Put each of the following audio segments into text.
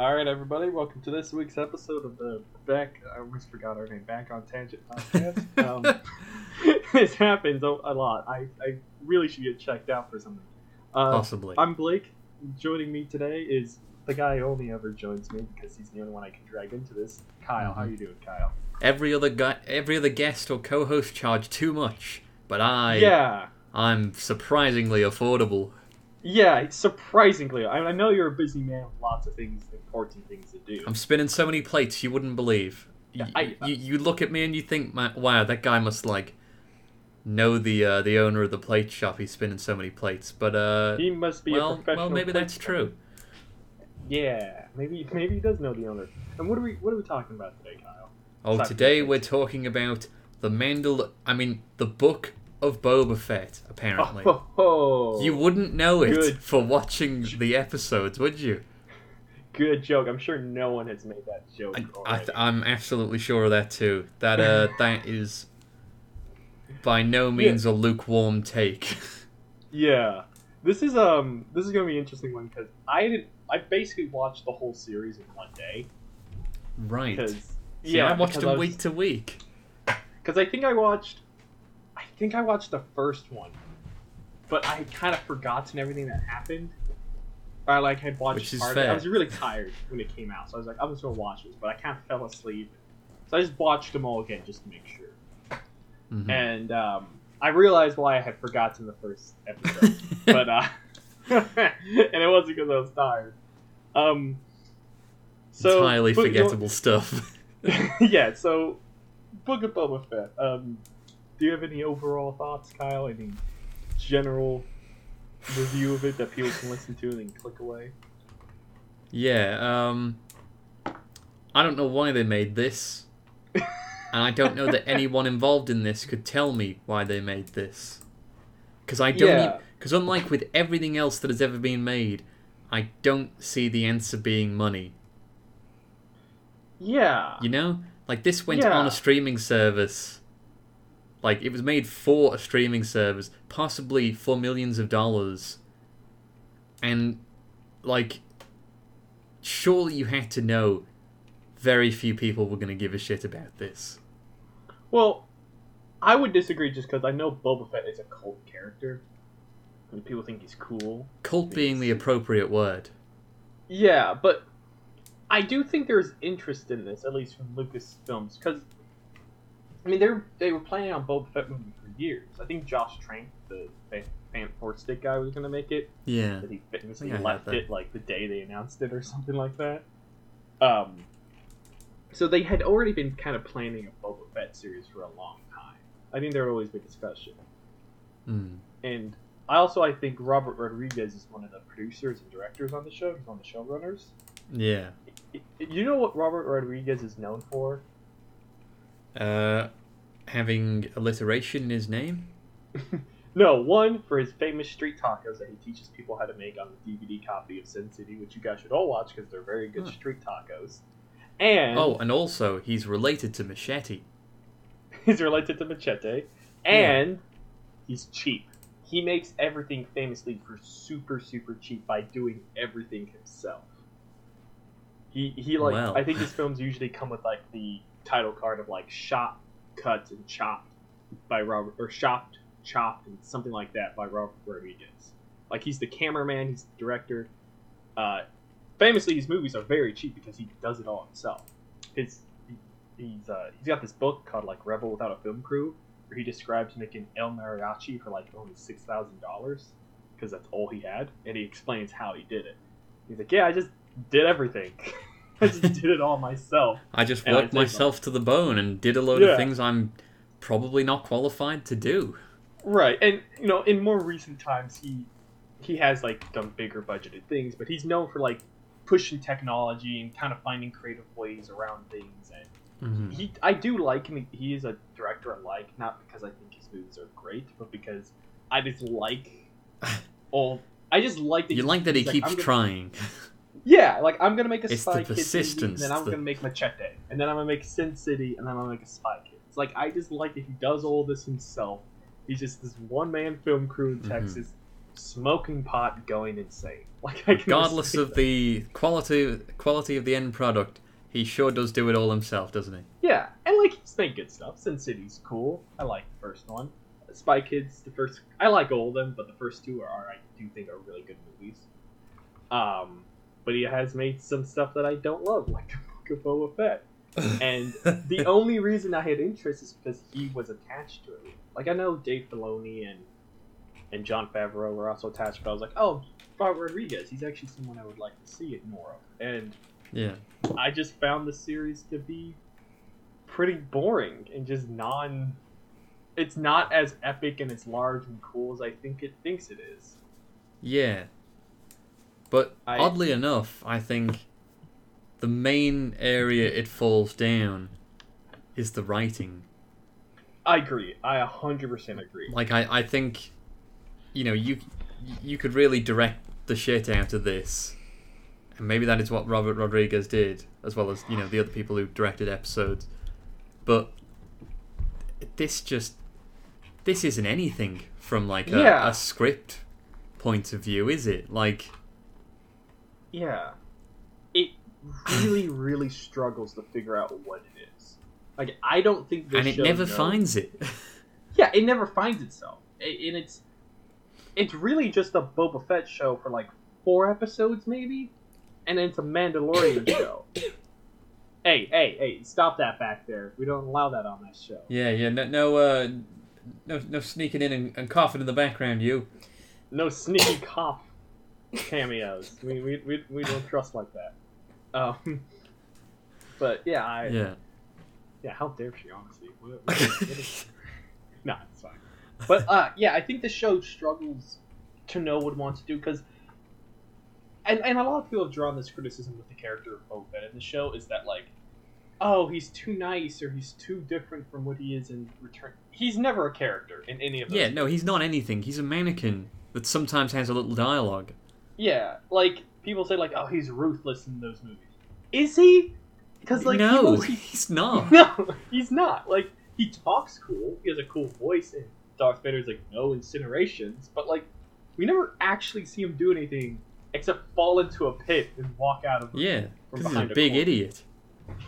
Alright, everybody, welcome to this week's episode of the I almost forgot our name, Back on Tangent Podcast. This happens a lot. I really should get checked out for something. Possibly. I'm Blake. Joining me today is the guy who only ever joins me because he's the only one I can drag into this. Kyle, how you doing, Kyle? Every other guest or co-host charge too much, but I'm surprisingly affordable. Yeah, surprisingly. I know you're a busy man with lots of things, important things to do. I'm spinning so many plates you wouldn't believe. You look at me and you think, wow, that guy must know the owner of the plate shop. He's spinning so many plates, but he must be a professional. Well, maybe that's true. Yeah, maybe he does know the owner. And what are we talking about today, Kyle? Oh, today we're talking about the book of Boba Fett, apparently. Oh, you wouldn't know it for watching the episodes, would you? Good joke. I'm sure no one has made that joke. I'm absolutely sure of that too. That that is by no means a lukewarm take. Yeah, this is gonna be an interesting one because I basically watched the whole series in one day. Right. I watched them week to week. Because I think I watched the first one, but I kind of forgotten everything that happened. I had watched part of it. I was really tired when it came out, so I was like, I'm just gonna watch this, but I kind of fell asleep. So I just watched them all again just to make sure. Mm-hmm. And I realized why I had forgotten the first episode, but and it wasn't because I was tired. Entirely forgettable stuff. Yeah. So, Book of Boba Fett. Do you have any overall thoughts, Kyle? Any general review of it that people can listen to and then click away? Yeah, I don't know why they made this. And I don't know that anyone involved in this could tell me why they made this. Because unlike with everything else that has ever been made, I don't see the answer being money. Yeah. You know? This went on a streaming service. It was made for a streaming service, possibly for millions of dollars. And, surely you had to know very few people were going to give a shit about this. Well, I would disagree just because I know Boba Fett is a cult character. And people think he's cool. Cult being the appropriate word. Yeah, but I do think there's interest in this, at least from Lucasfilms, because they were planning on Boba Fett movie for years. I think Josh Trank, the fan-force stick guy, was going to make it. Yeah. But he famously left it, the day they announced it or something like that. So they had already been kind of planning a Boba Fett series for a long time. I think there would always be discussion. Mm. And I think Robert Rodriguez is one of the producers and directors on the show. He's one of the showrunners. Yeah. You know what Robert Rodriguez is known for? Having alliteration in his name? No, one, for his famous street tacos that he teaches people how to make on the DVD copy of Sin City, which you guys should all watch because they're very good street tacos. And also, he's related to Machete. And he's cheap. He makes everything famously for super, super cheap by doing everything himself. He I think his films usually come with, the title card of shot, cut, and chopped by Robert, or shopped, chopped, and something like that by Robert Rodriguez. He's the cameraman, he's the director. Famously, his movies are very cheap because he does it all himself. He's got this book called Rebel Without a Film Crew where he describes making El Mariachi for only $6,000 because that's all he had, and he explains how he did it. He's I just did everything. I just did it all myself. I just worked myself to the bone and did a load of things I'm probably not qualified to do. Right, and in more recent times, he has done bigger budgeted things, but he's known for pushing technology and kind of finding creative ways around things. And mm-hmm. I do like him. He is a director I like, not because I think his movies are great, but because I just like all. I just like that. You like that he keeps trying. Yeah, I'm going to make a Spy Kids movie, and then I'm going to make Machete, and then I'm going to make Sin City, and then I'm going to make a Spy Kids. I just like that he does all this himself. He's just this one-man film crew in Texas, smoking pot, going insane. Like, regardless of the quality of the end product, he sure does do it all himself, doesn't he? Yeah, and like, he's made good stuff. Sin City's cool. I like the first one. Spy Kids, the first... I like all of them, but the first two are, I do think, are really good movies. But he has made some stuff that I don't love, like Boba Fett. And the only reason I had interest is because he was attached to it. Like, I know Dave Filoni and John Favreau were also attached, but I was like, oh, Robert Rodriguez, he's actually someone I would like to see it more of. And yeah, I just found the series to be pretty boring and just non... It's not as epic and as large and cool as I think it thinks it is. Yeah. But oddly enough, I think the main area it falls down is the writing. I agree. I 100% agree. Like, I think, you know, you could really direct the shit out of this. And maybe that is what Robert Rodriguez did, as well as, you know, the other people who directed episodes. But this isn't anything from, like, a script point of view, is it? Like... Yeah. It really, really struggles to figure out what it is. Like, I don't think this show... And it never finds it. Yeah, it never finds itself. And it's really just a Boba Fett show for, like, 4 episodes, maybe? And then it's a Mandalorian show. Hey, stop that back there. We don't allow that on that show. Yeah, no sneaking in and coughing in the background, you. No sneaky cough cameos. We don't trust like that. But yeah, Yeah, how dare she, honestly. Nah, it's fine. But yeah, I think the show struggles to know what it wants to do, because... And a lot of people have drawn this criticism with the character of Boba Fett in the show, is that, like, oh, he's too nice, or he's too different from what he is in Return. He's never a character in any of those. Yeah, no, he's not anything. He's a mannequin that sometimes has a little dialogue. Yeah, like, people say, like, oh, he's ruthless in those movies. Is he? Because, like, no, he's not. No, he's not. Like, he talks cool. He has a cool voice, and Darth Vader's like, no incinerations. But, like, we never actually see him do anything except fall into a pit and walk out of... Yeah, because he's a big idiot.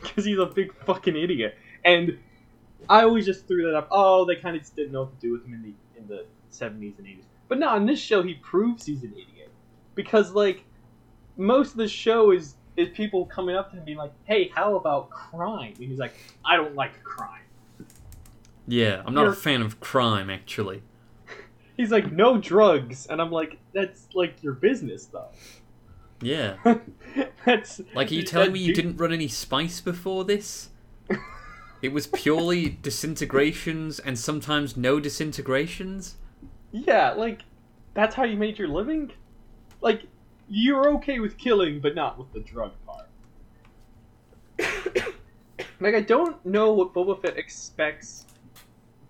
Because he's a big fucking idiot. And I always just threw that up. Oh, they kind of just didn't know what to do with him in the 70s and 80s. But no, in this show, he proves he's an idiot. Because, like, most of the show is people coming up to him and being like, hey, how about crime? And he's like, I don't like crime. Yeah, I'm not a fan of crime, actually. He's like, no drugs, and I'm like, that's like your business, though. Yeah. That's like, are you telling me you didn't run any spice before this? It was purely disintegrations and sometimes no disintegrations. Yeah, like, that's how you made your living. Like, you're okay with killing, but not with the drug part. Like, I don't know what Boba Fett expects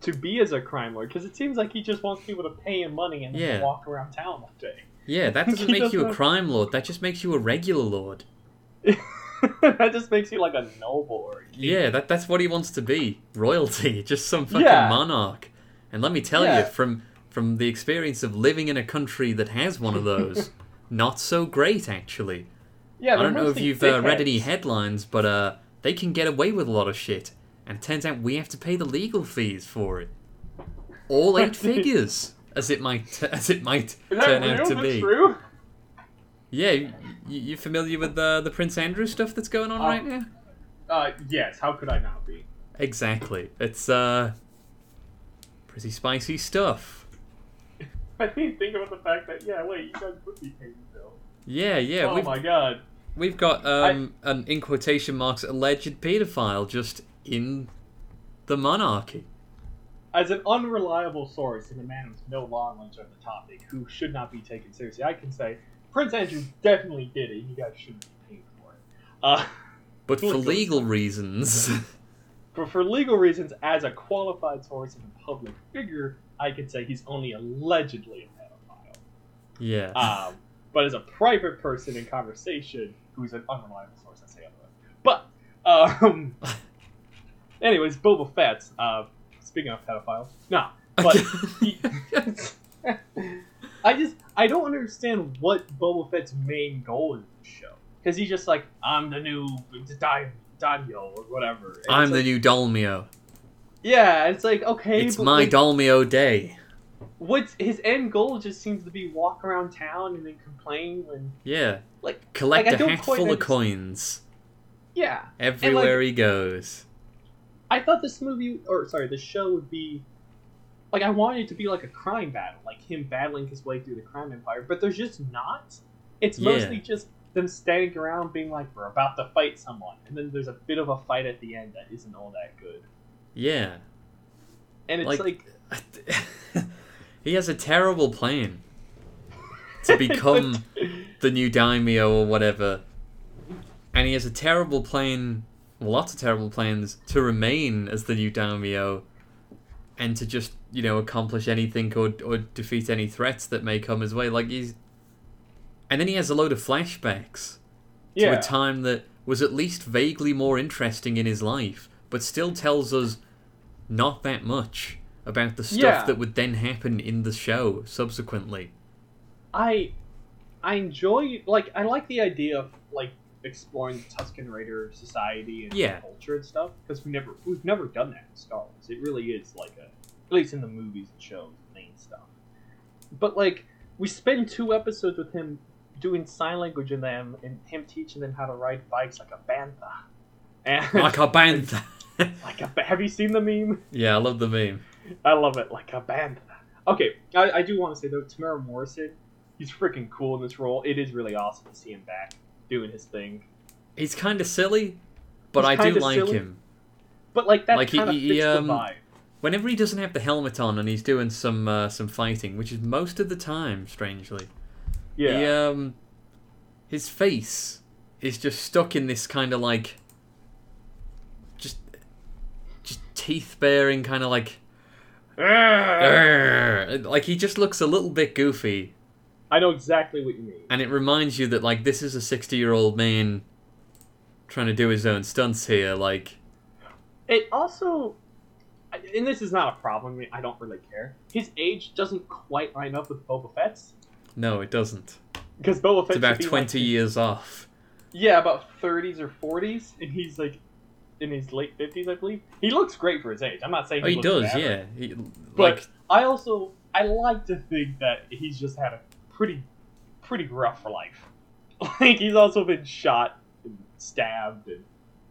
to be as a crime lord, because it seems like he just wants people to pay him money and then walk around town all day. Yeah, that doesn't make you a crime lord. That just makes you a regular lord. That just makes you like a noble or a king. Yeah, that's what he wants to be. Royalty, just some fucking monarch. And let me tell you, from the experience of living in a country that has one of those, not so great, actually. Yeah, I don't know if you've read any headlines, but they can get away with a lot of shit. And it turns out we have to pay the legal fees for it. All 8 figures, as it might turn out to be. Is that true? Yeah, you familiar with the Prince Andrew stuff that's going on right now? Yes, how could I not be? Exactly. It's pretty spicy stuff. I didn't think about the fact that, you guys would be paying the bill. Yeah. Oh my god. We've got, an, in quotation marks, alleged pedophile just... in the monarchy. As an unreliable source and a man with no long knowledge on the topic, who should not be taken seriously, I can say Prince Andrew definitely did it. You guys shouldn't be paying for it. But for legal reasons. But for legal reasons, as a qualified source and a public figure, I can say he's only allegedly a pedophile. Yeah. But as a private person in conversation, who's an unreliable source, I say otherwise. But anyways, Boba Fett, speaking of pedophiles, but he, I don't understand what Boba Fett's main goal is in the show. Because he's just like, I'm the new Daimyo or whatever. And I'm the new Dolmio. Yeah, it's like, okay. It's my Dolmio day. What's his end goal just seems to be walk around town and then complain and yeah, like collect a handful of coins. Yeah, everywhere he goes. I thought the show would be like I wanted it to be like a crime battle, like him battling his way through the crime empire, but there's just not. It's mostly just them standing around being like, we're about to fight someone, and then there's a bit of a fight at the end that isn't all that good. Yeah, and it's like he has a terrible plan to become the new Daimyo or whatever. And he has a terrible plan, lots of terrible plans, to remain as the new Daimyo and to just, you know, accomplish anything or defeat any threats that may come his way. Like, he's... And then he has a load of flashbacks to a time that was at least vaguely more interesting in his life, but still tells us not that much about the stuff that would then happen in the show subsequently. I enjoy... Like, I like the idea of, like, exploring the Tusken Raider society and culture and stuff, because we've never done that in Star Wars. It really is like a, at least in the movies and shows, main stuff. But like we spend 2 episodes with him doing sign language in them and him teaching them how to ride bikes like a bantha. Have you seen the meme? Yeah, I love the meme. I love it, like a bantha. Okay, I do want to say though, Temuera Morrison, he's freaking cool in this role. It is really awesome to see him back doing his thing. He's kind of silly, but I do like him. But like that kind of fits the vibe. Whenever he doesn't have the helmet on and he's doing some fighting, which is most of the time, strangely. Yeah. He, his face is just stuck in this kind of like just teeth baring kind of like like he just looks a little bit goofy. I know exactly what you mean. And it reminds you that, like, this is a 60-year-old man trying to do his own stunts here, like... It also... And this is not a problem, I don't really care. His age doesn't quite line up with Boba Fett's. No, it doesn't. Because Boba Fett's... It's about 20 years off. Yeah, about 30s or 40s, and he's, like, in his late 50s, I believe. He looks great for his age. I'm not saying he does, bad, yeah. But I like to think that he's just had a pretty rough life. Like, he's also been shot and stabbed and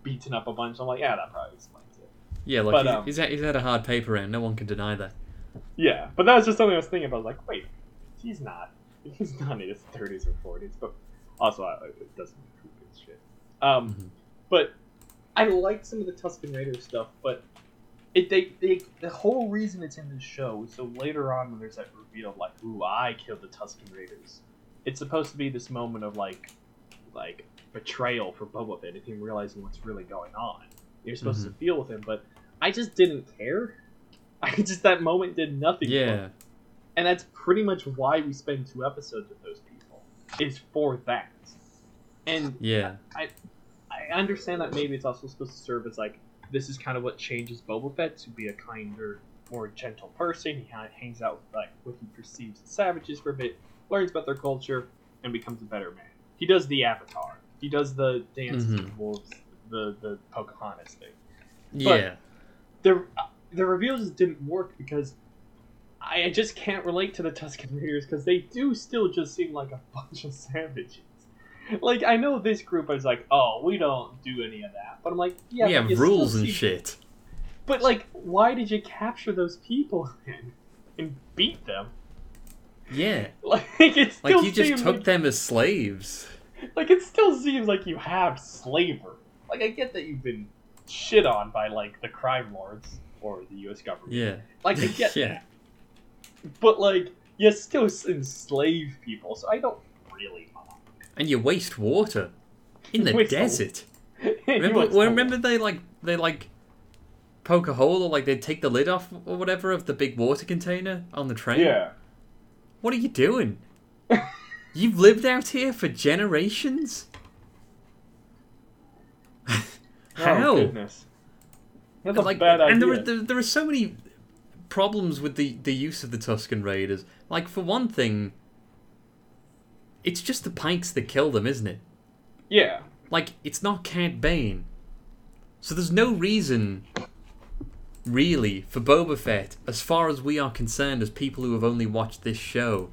beaten up a bunch. I'm like, yeah, that probably explains it. Yeah, like, he's had a hard paper round. No one can deny that. Yeah, but that was just something I was thinking about. I was like, wait, he's not in his 30s or 40s, but also it doesn't improve his shit. But I like some of the Tusken Raider stuff, but the whole reason it's in this show is so later on when there's that reveal of like, ooh, I killed the Tusken Raiders. It's supposed to be this moment of like betrayal for Boba Fett and him realizing what's really going on. You're supposed to feel with him, but I just didn't care. That moment did nothing for me. And that's pretty much why we spend 2 episodes with those people. It's for that. And I understand that maybe it's also supposed to serve as like, this is kind of what changes Boba Fett to be a kinder, more gentle person. He hangs out with, like, what he perceives as savages for a bit, learns about their culture, and becomes a better man. He does the Avatar. He does the dances with wolves, the Pocahontas thing. Yeah. But the reveals didn't work because I just can't relate to the Tusken Raiders because they do still just seem like a bunch of savages. Like, I know this group is like, oh, we don't do any of that. But I'm like, yeah. We have rules and shit. But, like, why did you capture those people and beat them? Yeah. Like, it still like, you just took them as slaves. Like, it still seems like you have slavery. Like, I get that you've been shit on by, like, the crime lords or the U.S. government. Yeah. Like, I get that. But, like, you still enslave people, so I don't really... And you waste water in the desert. Remember they poke a hole or like they take the lid off or whatever of the big water container on the train? Yeah. What are you doing? You've lived out here for generations? How? Oh, goodness. That's a bad idea. And there are so many problems with the use of the Tusken Raiders. Like, for one thing, It's just the pikes that kill them, isn't it? Yeah. Like, it's not Cad Bane. So there's no reason, really, for Boba Fett, as far as we are concerned as people who have only watched this show,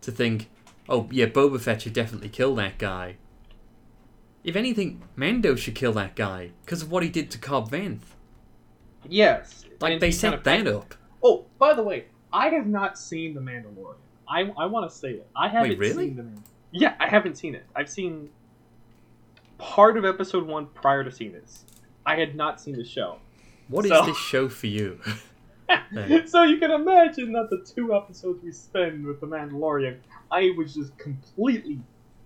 to think, oh, yeah, Boba Fett should definitely kill that guy. If anything, Mando should kill that guy, because of what he did to Cobb Vanth. Yes. Like, they set that up. Oh, by the way, I have not seen The Mandalorian. I want to say it. I haven't seen The Mandalorian. Yeah, I haven't seen it. I've seen part of episode 1 prior to seeing this. I had not seen the show. What is this show for you? So you can imagine that the 2 episodes we spend with The Mandalorian, I was just completely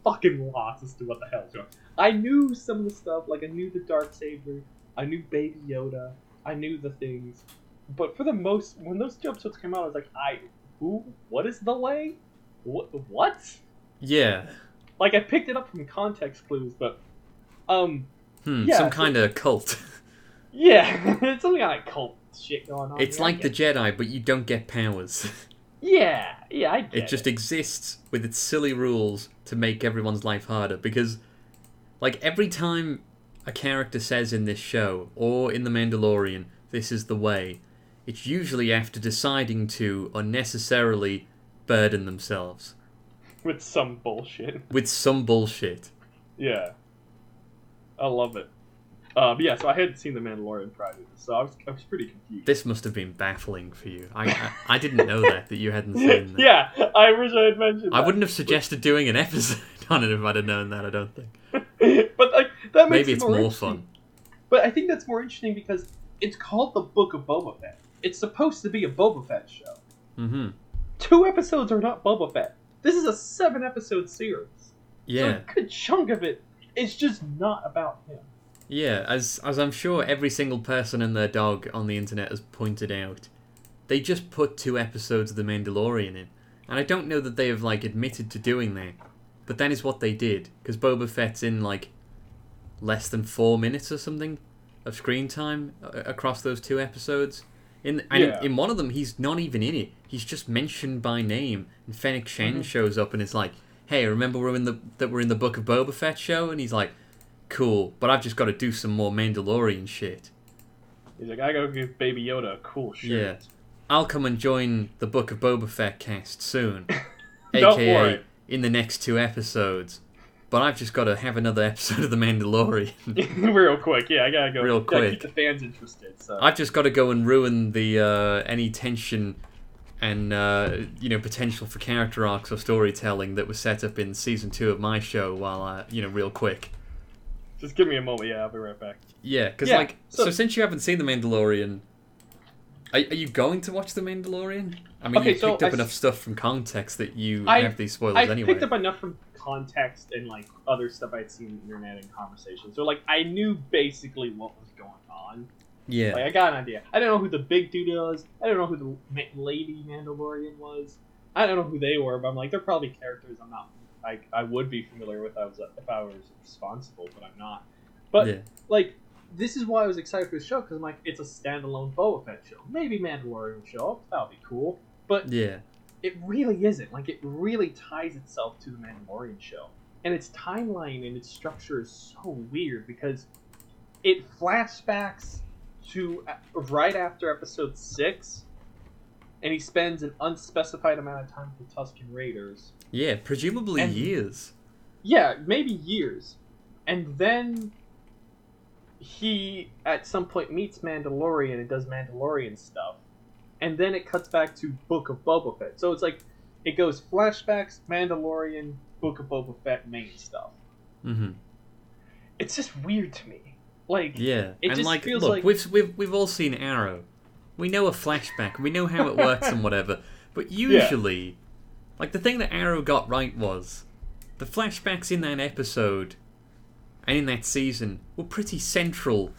fucking lost as to what the hell is going on. I knew some of the stuff, like I knew the Darksaber, I knew Baby Yoda, I knew the things. But for the most, when those 2 episodes came out, I was like, what is the lay? What? Yeah. Like, I picked it up from context clues, but, yeah, some kind of cult. Yeah, it's some kind of cult shit going on. It's like the Jedi, but you don't get powers. Yeah, I get it. It just exists with its silly rules to make everyone's life harder, because, like, every time a character says in this show, or in The Mandalorian, this is the way, it's usually after deciding to unnecessarily burden themselves. With some bullshit. Yeah. I love it. Yeah, so I hadn't seen The Mandalorian prior to this, so I was pretty confused. This must have been baffling for you. I didn't know that you hadn't seen that. Yeah, I wish I had mentioned that. I wouldn't have suggested doing an episode on it if I'd have known that, I don't think. But that makes it more fun. But I think that's more interesting because it's called The Book of Boba Fett. It's supposed to be a Boba Fett show. Mm-hmm. 2 episodes are not Boba Fett. This is a 7-episode series. Yeah. So a good chunk of it is just not about him. Yeah, as I'm sure every single person and their dog on the internet has pointed out, they just put 2 episodes of The Mandalorian in. And I don't know that they have, like, admitted to doing that, but that is what they did. Because Boba Fett's in, like, less than 4 minutes or something of screen time across those 2 episodes. In one of them, he's not even in it. He's just mentioned by name. And Fennec Shen shows up and is like, hey, remember we're in the Book of Boba Fett show? And he's like, cool, but I've just got to do some more Mandalorian shit. He's like, I gotta give Baby Yoda a cool shit. Yeah. I'll come and join the Book of Boba Fett cast soon. AKA in the next 2 episodes. But I've just got to have another episode of The Mandalorian. Real quick, yeah, I gotta go. Real quick. Gotta keep the fans interested, so. I've just got to go and ruin the any tension and potential for character arcs or storytelling that was set up in season 2 of my show while I, real quick. Just give me a moment, yeah, I'll be right back. Yeah, because, so since you haven't seen The Mandalorian, are you going to watch The Mandalorian? I mean, okay, you picked up enough stuff from context that you have these spoilers anyway. I picked up enough from context and, like, other stuff I'd seen on the internet and conversations. So, like, I knew basically what was going on. Yeah. Like, I got an idea. I don't know who the big dude was. I don't know who the lady Mandalorian was. I don't know who they were, but I'm like, they're probably characters I'm not... I would be familiar with if I was responsible, but I'm not. But, this is why I was excited for the show, because I'm like, it's a standalone Boba Fett show. Maybe Mandalorian will show up. That'll be cool. But it really isn't. Like, it really ties itself to the Mandalorian show. And its timeline and its structure is so weird, because it flashbacks to right after episode 6, and he spends an unspecified amount of time with the Tusken Raiders. Yeah, presumably years. Yeah, maybe years. And then he, at some point, meets Mandalorian and does Mandalorian stuff. And then it cuts back to Book of Boba Fett. So it's like, it goes flashbacks, Mandalorian, Book of Boba Fett main stuff. Mm-hmm. It's just weird to me. Like, yeah, it just feels like... We've all seen Arrow. We know a flashback. We know how it works and whatever. But usually... Yeah. Like, the thing that Arrow got right was, the flashbacks in that episode, and in that season, were pretty central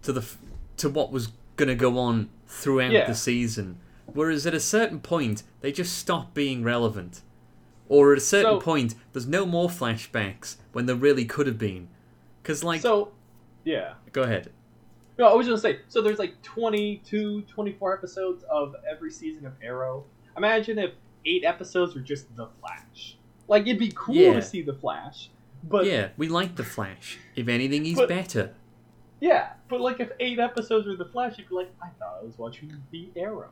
to what was going to go on throughout the season. Whereas at a certain point, they just stop being relevant. Or at a certain point, there's no more flashbacks when there really could have been. Because, like... So, yeah. Go ahead. No, I was going to say, so there's like 22, 24 episodes of every season of Arrow. Imagine if 8 episodes were just The Flash. Like, it'd be cool to see the Flash, but... Yeah, we like the Flash. If anything, he's better. Yeah, but, like, if 8 episodes were the Flash, you'd be like, I thought I was watching The Arrow.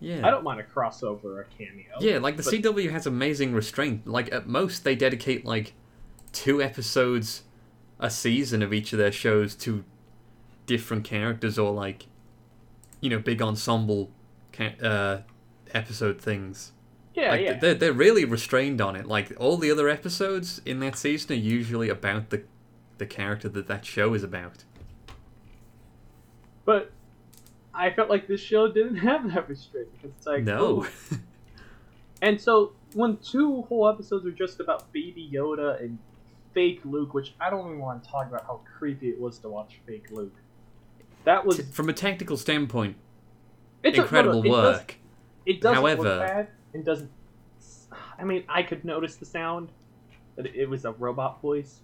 Yeah. I don't mind a crossover or a cameo. Yeah, like, the CW has amazing restraint. Like, at most, they dedicate, like, 2 episodes a season of each of their shows to different characters or, like, you know, big ensemble episode things. Yeah, like, yeah. They're really restrained on it. Like, all the other episodes in that season are usually about the character that show is about. But I felt like this show didn't have that restraint. Because it's like, no. Oh. And so when 2 whole episodes are just about Baby Yoda and fake Luke, which I don't even want to talk about how creepy it was to watch fake Luke. That was... From a technical standpoint, it's incredible work. It doesn't look bad. It doesn't... I mean, I could notice the sound, but it was a robot voice.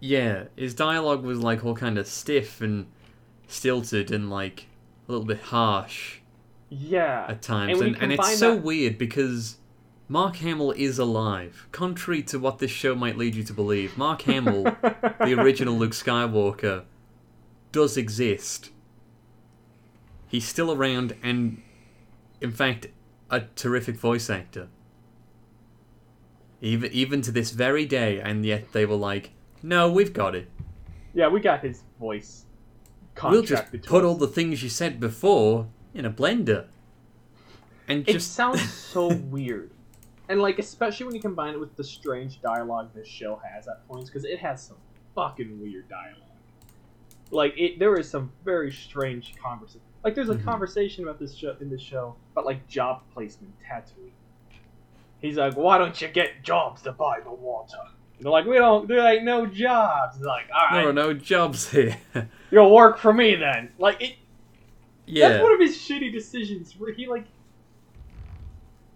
Yeah, his dialogue was, like, all kind of stiff and stilted and, like, a little bit harsh. Yeah. At times. And it's so weird because Mark Hamill is alive. Contrary to what this show might lead you to believe, Mark Hamill, the original Luke Skywalker, does exist. He's still around and, in fact, a terrific voice actor. Even to this very day, and yet they were like, no, we've got it. Yeah, we got his voice contract. We'll just put all the things you said before in a blender. And it sounds so weird. And, like, especially when you combine it with the strange dialogue this show has at points, because it has some fucking weird dialogue. Like, there is some very strange conversation. Like, there's a conversation about this show about, like, job placement, Tatooine. He's like, why don't you get jobs to buy the water? And they're like, there ain't no jobs. He's like, all right. There are no jobs here. You'll work for me then. Like, that's one of his shitty decisions where he, like,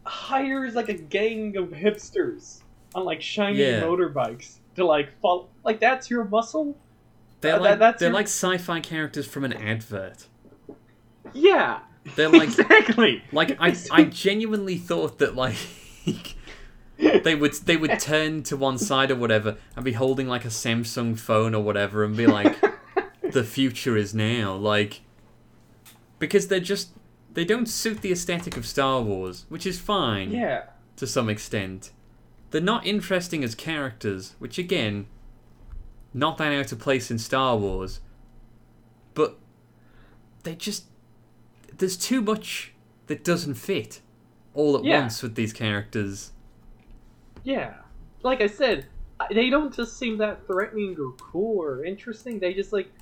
hires, like, a gang of hipsters on, like, shiny motorbikes to, like, follow. Like, that's your muscle? They're like sci-fi characters from an advert. Yeah, they're like, exactly. Like, I genuinely thought that, like, they would turn to one side or whatever and be holding, like, a Samsung phone or whatever and be like, the future is now. Like, because they don't suit the aesthetic of Star Wars, which is fine. Yeah. To some extent. They're not interesting as characters, which, again, not that out of place in Star Wars. But they just... There's too much that doesn't fit all at once with these characters. Yeah. Like I said, they don't just seem that threatening or cool or interesting. They just, like...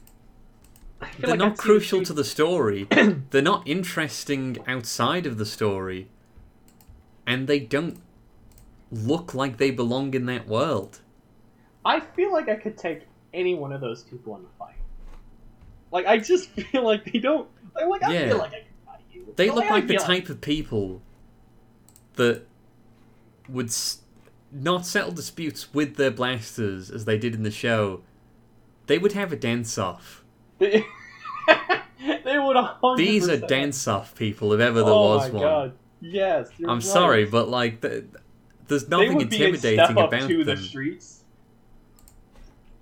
They're not crucial to the story. They're not interesting outside of the story. And they don't look like they belong in that world. I feel like I could take any one of those people in the fight. Like, I just feel like they don't... Like, I feel like I could fight you. They look like the type of people that would not settle disputes with their blasters as they did in the show. They would have a dance-off. They would 100%. These are dance-off people, if ever there was one. Oh my god, yes. I'm right. Sorry, but, like, there's nothing intimidating about them. They would be a step up to the streets.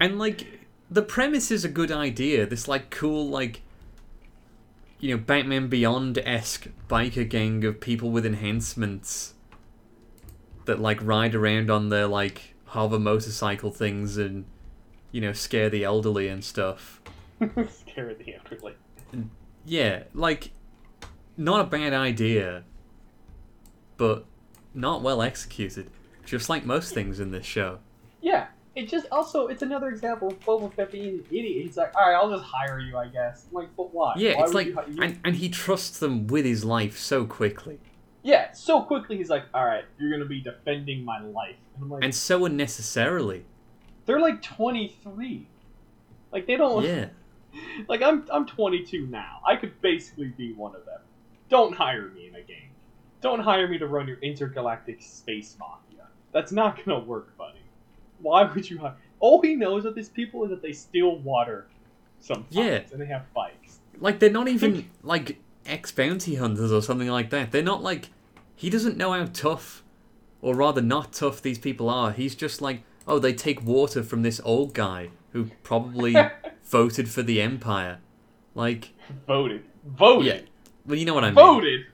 And, like, the premise is a good idea. This, like, cool, like... You know, Batman Beyond-esque biker gang of people with enhancements that, like, ride around on their, like, hover motorcycle things and, you know, scare the elderly and stuff. Scare the elderly. Yeah, like, not a bad idea, but not well executed, just like most things in this show. Yeah. It just also, it's another example of Boba Fett being an idiot. He's like, alright, I'll just hire you, I guess. I'm like, but why? Yeah, why it's like, and he trusts them with his life so quickly. Yeah, so quickly he's like, alright, you're gonna be defending my life. And I'm like, and so unnecessarily. They're like 23. Like, they don't... Yeah. Like, I'm 22 now. I could basically be one of them. Don't hire me in a game. Don't hire me to run your intergalactic space mafia. That's not gonna work, buddy. Why would you hire? All he knows of these people is that they steal water sometimes, and they have bikes. Like, they're not even, like, ex-bounty hunters or something like that. They're not, like... He doesn't know how tough or rather not tough these people are. He's just like, oh, they take water from this old guy who probably voted for the Empire. Like... Voted. Yeah. Well, you know what I mean.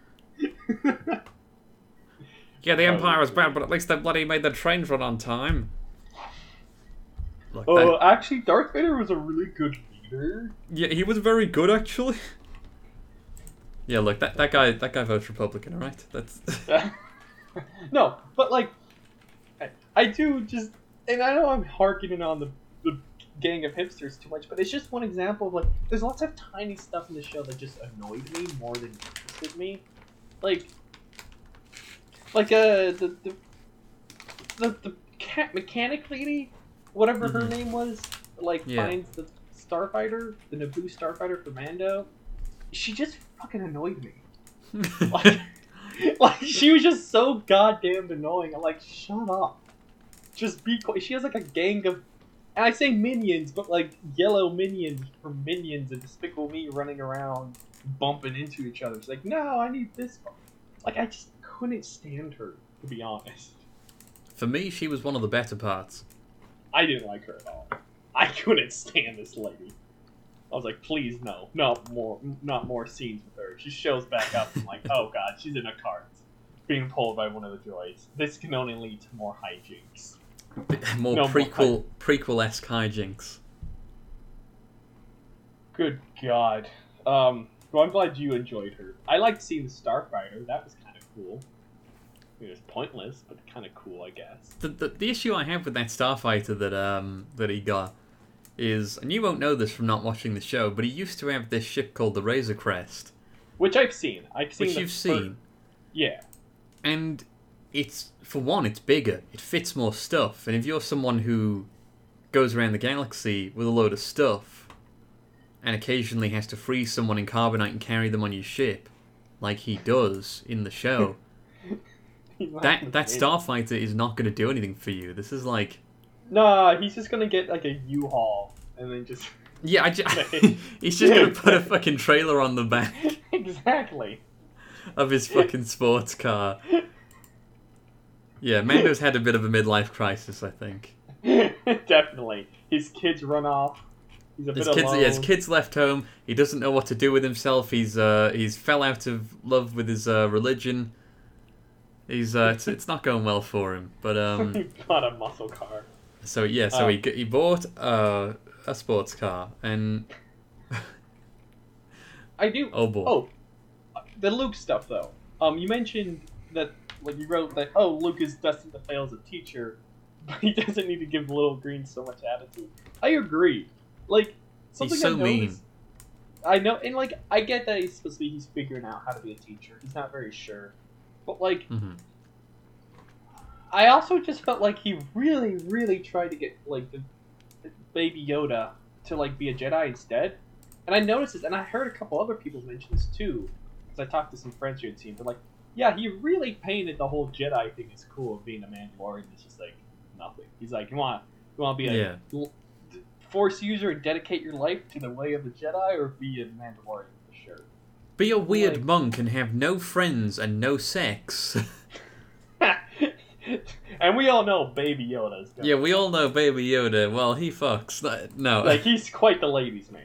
Yeah, the Empire was bad, but at least they bloody made the trains run on time. Like actually, Darth Vader was a really good leader. Yeah, he was very good, actually. Yeah, look, that guy votes Republican, all right? That's... No, but, like, I do just... And I know I'm harkening on the gang of hipsters too much, but it's just one example of, like, there's lots of tiny stuff in the show that just annoyed me more than interested me. Like the cat mechanic lady, whatever her name was, finds the starfighter, the Naboo starfighter for Mando. She just fucking annoyed me. like she was just so goddamn annoying. I'm like, shut up. Just be cool. She has like a gang of, and I say minions, but like yellow minions from Minions and Despicable Me running around bumping into each other. It's like, no, I need this one. Like, I just couldn't stand her, to be honest. For me, she was one of the better parts. I didn't like her at all. I couldn't stand this lady. I was like, please, no. Not more scenes with her. She shows back up and like, oh god, she's in a cart. Being pulled by one of the droids. This can only lead to more hijinks. Prequel-esque hijinks. Good god. Well, I'm glad you enjoyed her. I liked seeing the Starfighter. That was kind of cool. It was pointless, but kind of cool, I guess. The issue I have with that Starfighter that he got is, and you won't know this from not watching the show, but he used to have this ship called the Razor Crest, which I've seen. Seen. Yeah. And it's, for one, it's bigger. It fits more stuff. And if you're someone who goes around the galaxy with a load of stuff and occasionally has to freeze someone in carbonite and carry them on your ship, like he does in the show, that Starfighter is not going to do anything for you. This is like... Nah, he's just going to get like a U-Haul and then just... Yeah, he's just going to put a fucking trailer on the back. Exactly. Of his fucking sports car. Yeah, Mando's had a bit of a midlife crisis, I think. Definitely. His kids run off. His kids left home. He doesn't know what to do with himself. He's fell out of love with his religion. It's not going well for him. But he bought a muscle car. So yeah, he bought a sports car and I do. Oh boy. Oh. The Luke stuff, though. You mentioned that, like, you wrote that, oh, Luke is destined to fail as a teacher, but he doesn't need to give Little Green so much attitude. I agree. Like, something I noticed... He's so mean. I know, and, like, I get that he's figuring out how to be a teacher. He's not very sure. But, like... Mm-hmm. I also just felt like he really, really tried to get, like, the baby Yoda to, like, be a Jedi instead. And I noticed this, and I heard a couple other people mention this, too. I talked to some friends who had seen, but like, yeah, he really painted the whole Jedi thing as cool of being a Mandalorian. It's just like nothing. He's like, you want to be a Force user and dedicate your life to the way of the Jedi, or be a Mandalorian for sure. Be a weird monk and have no friends and no sex. And we all know Baby Yoda's going. Yeah, we all know Baby Yoda. Well, he fucks. No, like he's quite the ladies' man.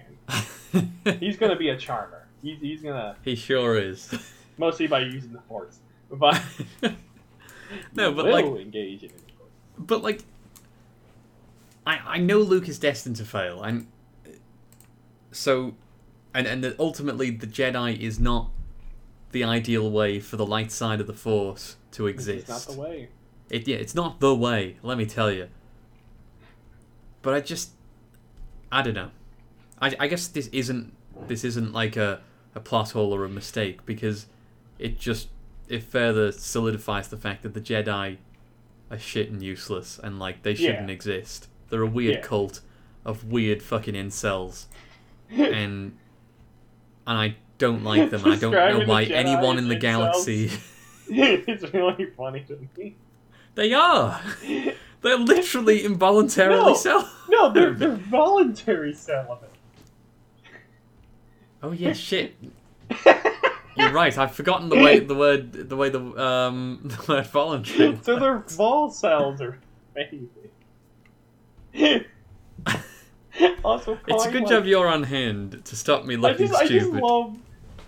He's gonna be a charmer. He's gonna. He sure is. Mostly by using the Force, but no, but like engage in it. But like, I know Luke is destined to fail, and so, and ultimately the Jedi is not the ideal way for the light side of the Force to exist. It's not the way. It's not the way. Let me tell you. But I don't know. I guess this isn't. This isn't like a plot hole or a mistake, because it further solidifies the fact that the Jedi are shit and useless, and like they shouldn't exist. They're a weird cult of weird fucking incels, and I don't like them. I don't know why anyone in the galaxy. It's really funny to me. They are. They're literally involuntarily celibate. No, they're voluntary celibate. Oh yeah, shit. You're right. I've forgotten the word voluntary. So their ball sounds are crazy. Also, it's a good job you're on hand to stop me looking stupid. I just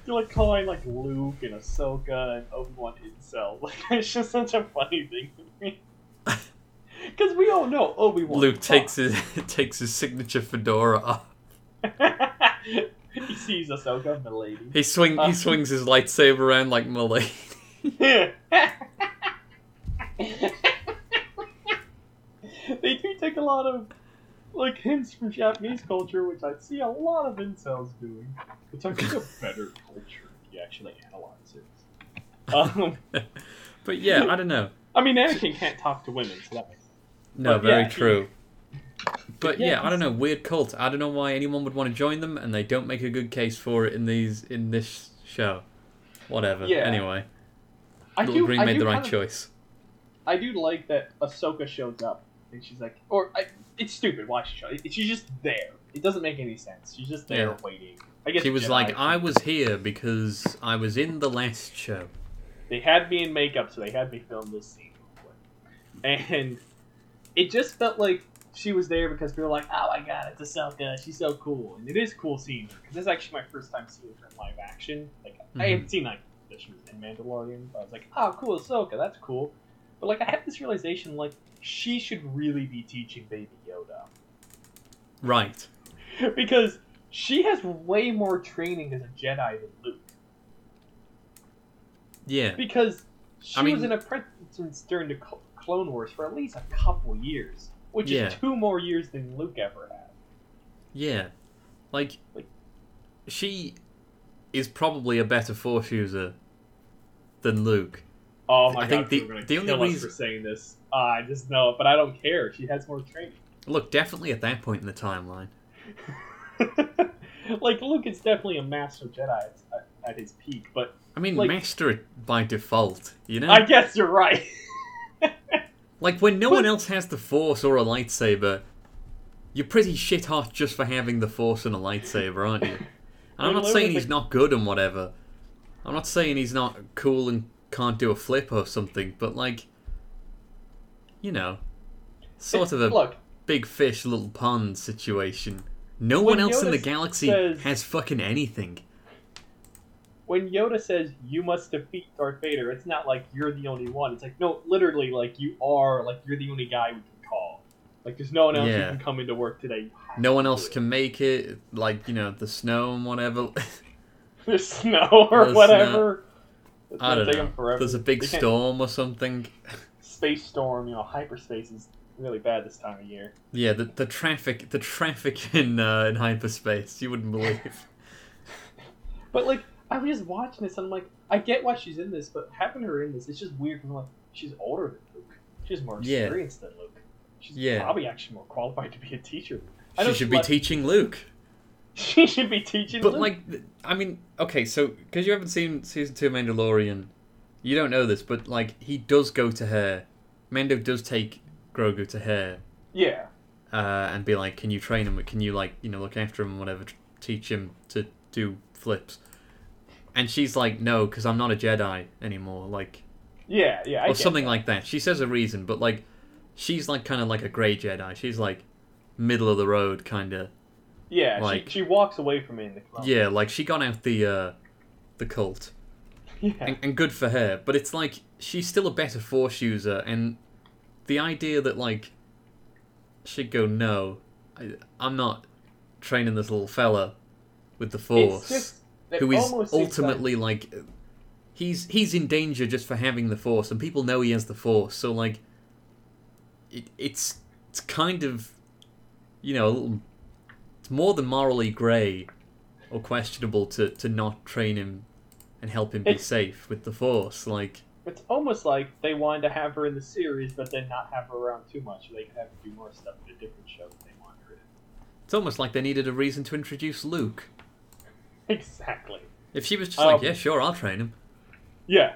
love calling Luke and Ahsoka and Obi-Wan incel. It's just such a funny thing to me. Because we all know Obi-Wan. Luke takes his signature fedora off. He sees Ahsoka, milady. He swings his lightsaber around like milady. They do take a lot of hints from Japanese culture, which I see a lot of incels doing. It's actually a better culture if you actually analyze it. But yeah, I don't know. I mean, Anakin can't talk to women, so that makes sense. No, but very true. But yeah, I don't know, weird cult. I don't know why anyone would want to join them, and they don't make a good case for it in this show. Whatever. Yeah. Anyway. Little Green made the right choice. I do like that Ahsoka shows up, and she's like... it's stupid why she showed up. She's just there. It doesn't make any sense. She's just there waiting. I guess she was I was here because I was in the last show. They had me in makeup, so they had me film this scene. And it just felt like she was there because people were like, oh my god, it's Ahsoka, she's so cool. And it is cool seeing her, because this is actually my first time seeing her in live action. I haven't seen that she was in Mandalorian, but I was like, oh cool, Ahsoka, that's cool. But I had this realization, she should really be teaching Baby Yoda. Right. Because she has way more training as a Jedi than Luke. Yeah. Because she was an apprentice during the Clone Wars for at least a couple years. Which is 2 more years than Luke ever had. Yeah. She is probably a better Force user than Luke. Oh my god, people are going to kill us for saying this. I just know, but I don't care. She has more training. Look, definitely at that point in the timeline. Luke is definitely a master Jedi at his peak, but... I mean, master it by default, you know? I guess you're right. When no one else has the Force or a lightsaber, you're pretty shit hot just for having the Force and a lightsaber, aren't you? And I'm not saying he's not good and whatever. I'm not saying he's not cool and... can't do a flip or something, but big fish, little pond situation. No one else in the galaxy has fucking anything. When Yoda says you must defeat Darth Vader, it's not you're the only one. It's no, literally you are you're the only guy we can call. There's no one else who can come into work today. No one else can make it. The snow and whatever. There's snow or there's whatever. Snow. I don't know. There's a big storm or something. Space storm, hyperspace is really bad this time of year. Yeah, the traffic in hyperspace, you wouldn't believe. But I was just watching this, and I'm I get why she's in this, but having her in this, it's just weird. From she's older than Luke, she's more experienced than Luke. She's probably actually more qualified to be a teacher. She should be teaching Luke. She should be teaching Luke. But, okay, so, because you haven't seen Season 2 Mandalorian, you don't know this, but, he does go to her. Mando does take Grogu to her. Yeah. And be like, can you train him? Can you, look after him and whatever, teach him to do flips? And she's like, no, because I'm not a Jedi anymore, Yeah, or something like that. She says a reason, but, she's, kind of like a grey Jedi. She's, middle of the road, kind of. Yeah, she walks away from me in the club. Yeah, she got out the cult. Yeah. And good for her. But it's she's still a better Force user, and the idea that she'd go, no, I'm not training this little fella with the Force, who is ultimately he's in danger just for having the Force, and people know he has the Force, so it's kind of a little. It's more than morally grey or questionable to not train him and help him be safe with the Force. It's almost like they wanted to have her in the series, but then not have her around too much. They could have her do more stuff in a different show than they wanted her in. It's almost like they needed a reason to introduce Luke. Exactly. If she was just yeah, sure, I'll train him. Yeah.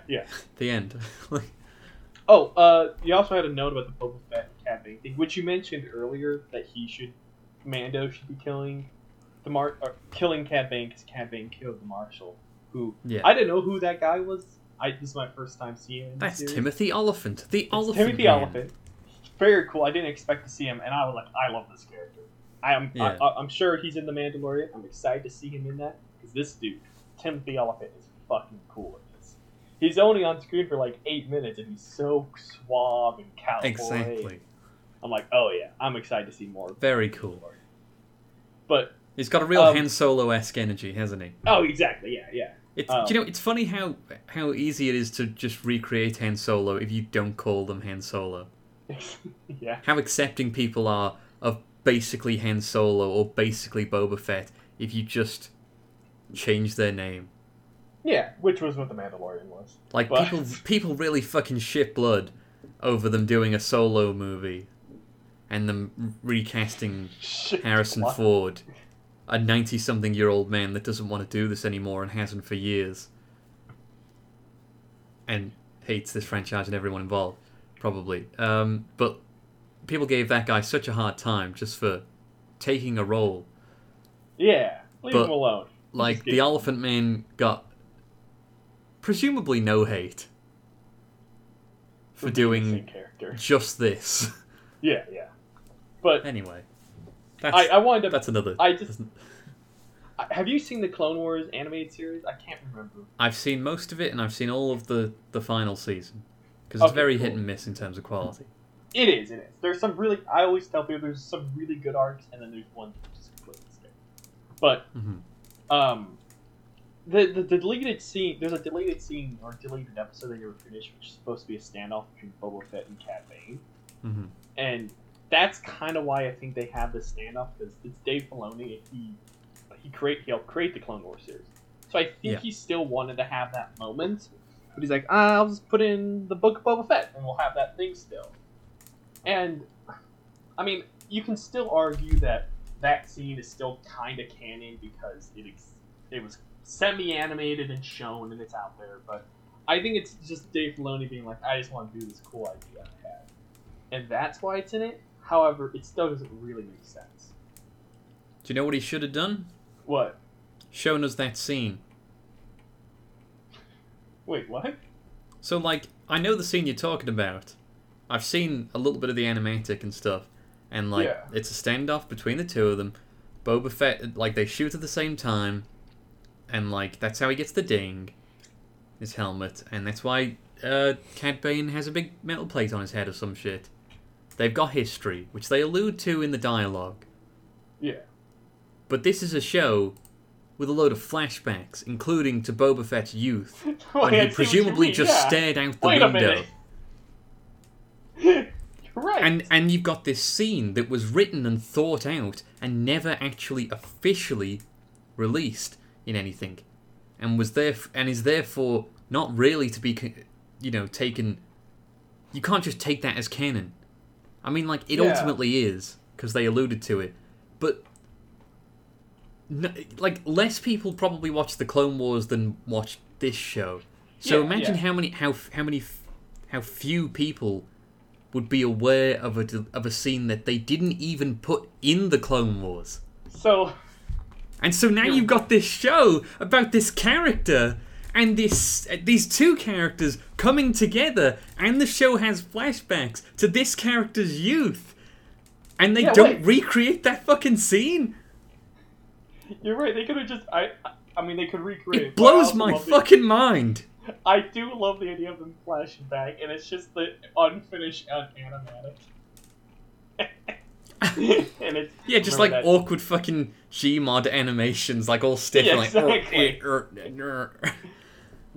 The end. You also had a note about the Boba Fett and Cad Bane thing, which you mentioned earlier that Mando should be killing Cad Bane because Cad Bane killed the Marshal who I didn't know who that guy was. This is my first time seeing him. That's Timothy Olyphant. Timothy Olyphant. Very cool. I didn't expect to see him, and I was like, I love this character. I'm sure he's in The Mandalorian. I'm excited to see him in that, because this dude, Timothy Olyphant, is fucking cool at this. He's only on screen for like 8 minutes, and he's so suave and cowboy. Exactly. I'm like, oh yeah, I'm excited to see more. Very cool. But he's got a real Han Solo-esque energy, hasn't he? Oh, exactly. Yeah. Do you know, it's funny how easy it is to just recreate Han Solo if you don't call them Han Solo. Yeah. How accepting people are of basically Han Solo or basically Boba Fett if you just change their name. Yeah, which was what The Mandalorian was. Like, but people really fucking shit blood over them doing a Solo movie and them recasting Harrison Ford, a 90-something-year-old man that doesn't want to do this anymore and hasn't for years, and hates this franchise and everyone involved, probably. But people gave that guy such a hard time just for taking a role. Yeah, leave him alone. Like, the Elephant Man got presumably no hate for doing just this. Yeah. But anyway, have you seen the Clone Wars animated series? I can't remember. I've seen most of it, and I've seen all of the final season, because it's very hit and miss in terms of quality. It is. There's some really, I always tell people there's some really good arcs, and then there's one that's just completely sick. But the deleted scene, there's a deleted scene or deleted episode that they were finished, which is supposed to be a standoff between Boba Fett and Cad Bane. Mm-hmm. And that's kind of why I think they have this standoff, because it's Dave Filoni. He helped create the Clone Wars series, so I think he still wanted to have that moment. But he's like, I'll just put in the Book of Boba Fett, and we'll have that thing still. And I mean, you can still argue that scene is still kind of canon because it was semi-animated and shown, and it's out there. But I think it's just Dave Filoni being like, I just want to do this cool idea I had. And that's why it's in it. However, it still doesn't really make sense. Do you know what he should have done? What? Shown us that scene. Wait, what? So, like, I know the scene you're talking about. I've seen a little bit of the animatic and stuff. And, like, it's a standoff between the two of them. Boba Fett, like, they shoot at the same time. And, like, that's how he gets the ding. His helmet. And that's why Cad Bane has a big metal plate on his head or some shit. They've got history, which they allude to in the dialogue. Yeah. But this is a show with a load of flashbacks, including to Boba Fett's youth, when he presumably just stared out the window. You're right. And you've got this scene that was written and thought out and never actually officially released in anything, and was there and is therefore not really to be, you know, taken. You can't just take that as canon. I mean, like, it ultimately is, because they alluded to it. But, no, like, less people probably watch The Clone Wars than watch this show. So imagine how few people would be aware of a scene that they didn't even put in The Clone Wars. So now you've got this show about this character, and these two characters coming together, and the show has flashbacks to this character's youth, and they don't recreate that fucking scene. You're right. They could have just I mean, they could recreate it. It blows my fucking mind. I do love the idea of them flashing back, and it's just the unfinished animatic. And it's just like that awkward fucking Gmod animations, like all stiff. Yeah, exactly.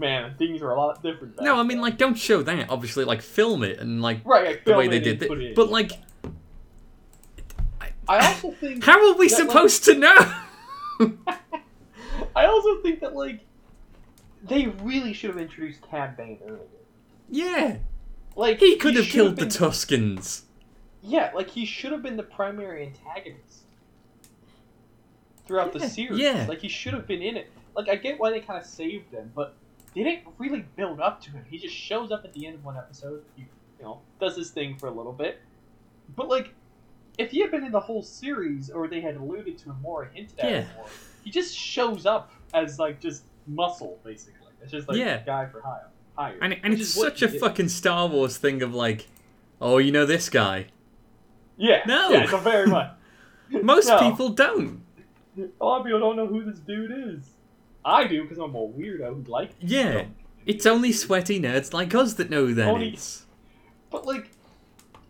Man, things are a lot different back. No, I mean, like, don't show that. Obviously, like, film it and like the way they did it. But like, I also think, how are we supposed to know? I also think that, like, they really should have introduced Cad Bane earlier. Yeah, like, he could have killed the Tuskens. Yeah, like, he should have been the primary antagonist throughout the series. Yeah. Like, he should have been in it. Like, I get why they kind of saved him, but they didn't really build up to him. He just shows up at the end of one episode, he does his thing for a little bit. But, like, if he had been in the whole series, or they had alluded to him more, or hinted at him more, he just shows up as, like, just muscle, basically. It's just like a guy for hire. And it's such a fucking Star Wars thing of like, oh, you know this guy. Yeah. No. Yeah, so very much. Most people don't. A lot of people don't know who this dude is. I do, because I'm a weirdo who likes him. Yeah. It's only sweaty nerds like us that know that. But like,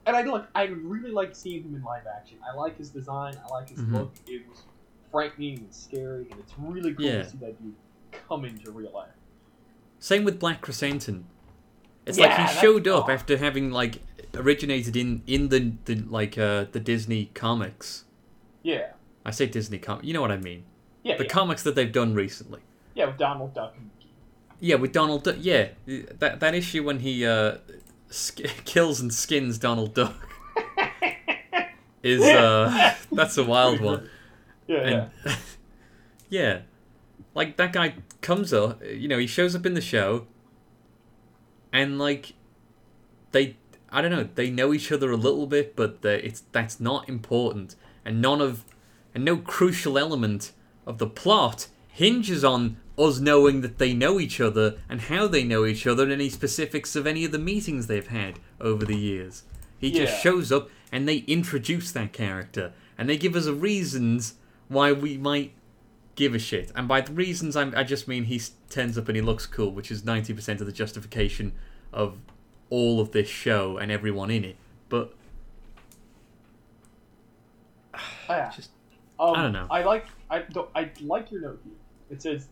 and I really like seeing him in live action. I like his design. I like his look. It was frightening and scary, and it's really cool to see that dude come into real life. Same with Black Chrysanthemum. It's like he showed up after having like originated in the Disney comics. Yeah. I say Disney comics. You know what I mean? Yeah. The comics that they've done recently. Yeah, with Donald Duck. That issue when he kills and skins Donald Duck is that's a wild one. Like that guy comes up, you know, he shows up in the show, and like they know each other a little bit, but that's not important, and no crucial element of the plot hinges on us knowing that they know each other and how they know each other and any specifics of any of the meetings they've had over the years. He just shows up and they introduce that character and they give us reasons why we might give a shit. And by the reasons, I just mean he turns up and he looks cool, which is 90% of the justification of all of this show and everyone in it. But I don't know. I like your note here. It says,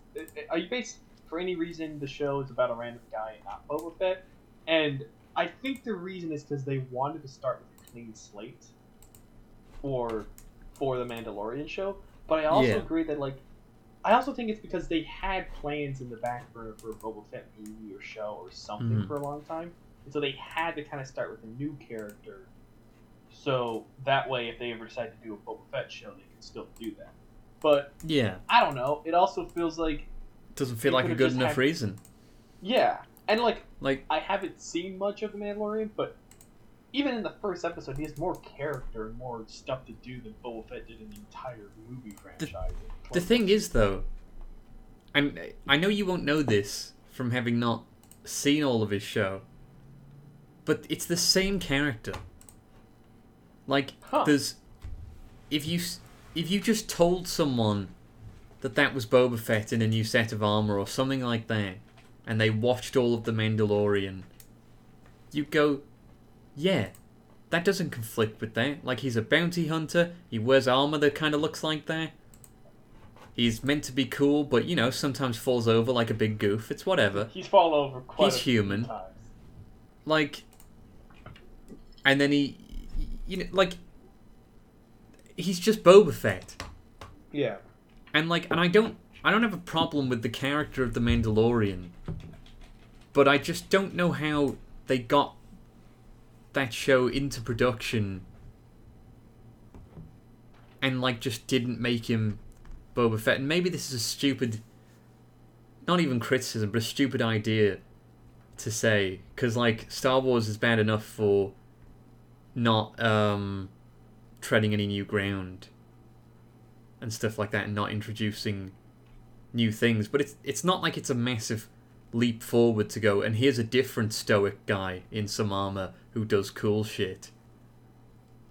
are you based, for any reason, the show is about a random guy and not Boba Fett? And I think the reason is because they wanted to start with a clean slate for the Mandalorian show. But I also agree that, like, I also think it's because they had plans in the back for a Boba Fett movie or show or something for a long time. And so they had to kind of start with a new character. So that way, if they ever decide to do a Boba Fett show, they can still do that. But I don't know. It also feels like doesn't feel like a good enough reason. Yeah, and like I haven't seen much of the Mandalorian, but even in the first episode, he has more character and more stuff to do than Boba Fett did in the entire movie franchise. The thing is, though, and I know you won't know this from having not seen all of his show, but it's the same character. Like there's if you just told someone that was Boba Fett in a new set of armor or something like that, and they watched all of The Mandalorian, you'd go, yeah, that doesn't conflict with that. Like, he's a bounty hunter, he wears armor that kind of looks like that. He's meant to be cool, but, you know, sometimes falls over like a big goof. It's whatever. He's fallen over quite a few times. He's human. Like, and then he, you know, like, he's just Boba Fett. Yeah. And like, and I don't have a problem with the character of the Mandalorian, but I just don't know how they got that show into production and like just didn't make him Boba Fett. And maybe this is a stupid, not even criticism, but a stupid idea to say, because like Star Wars is bad enough for not treading any new ground and stuff like that and not introducing new things, but it's not like it's a massive leap forward to go and here's a different stoic guy in some armor who does cool shit.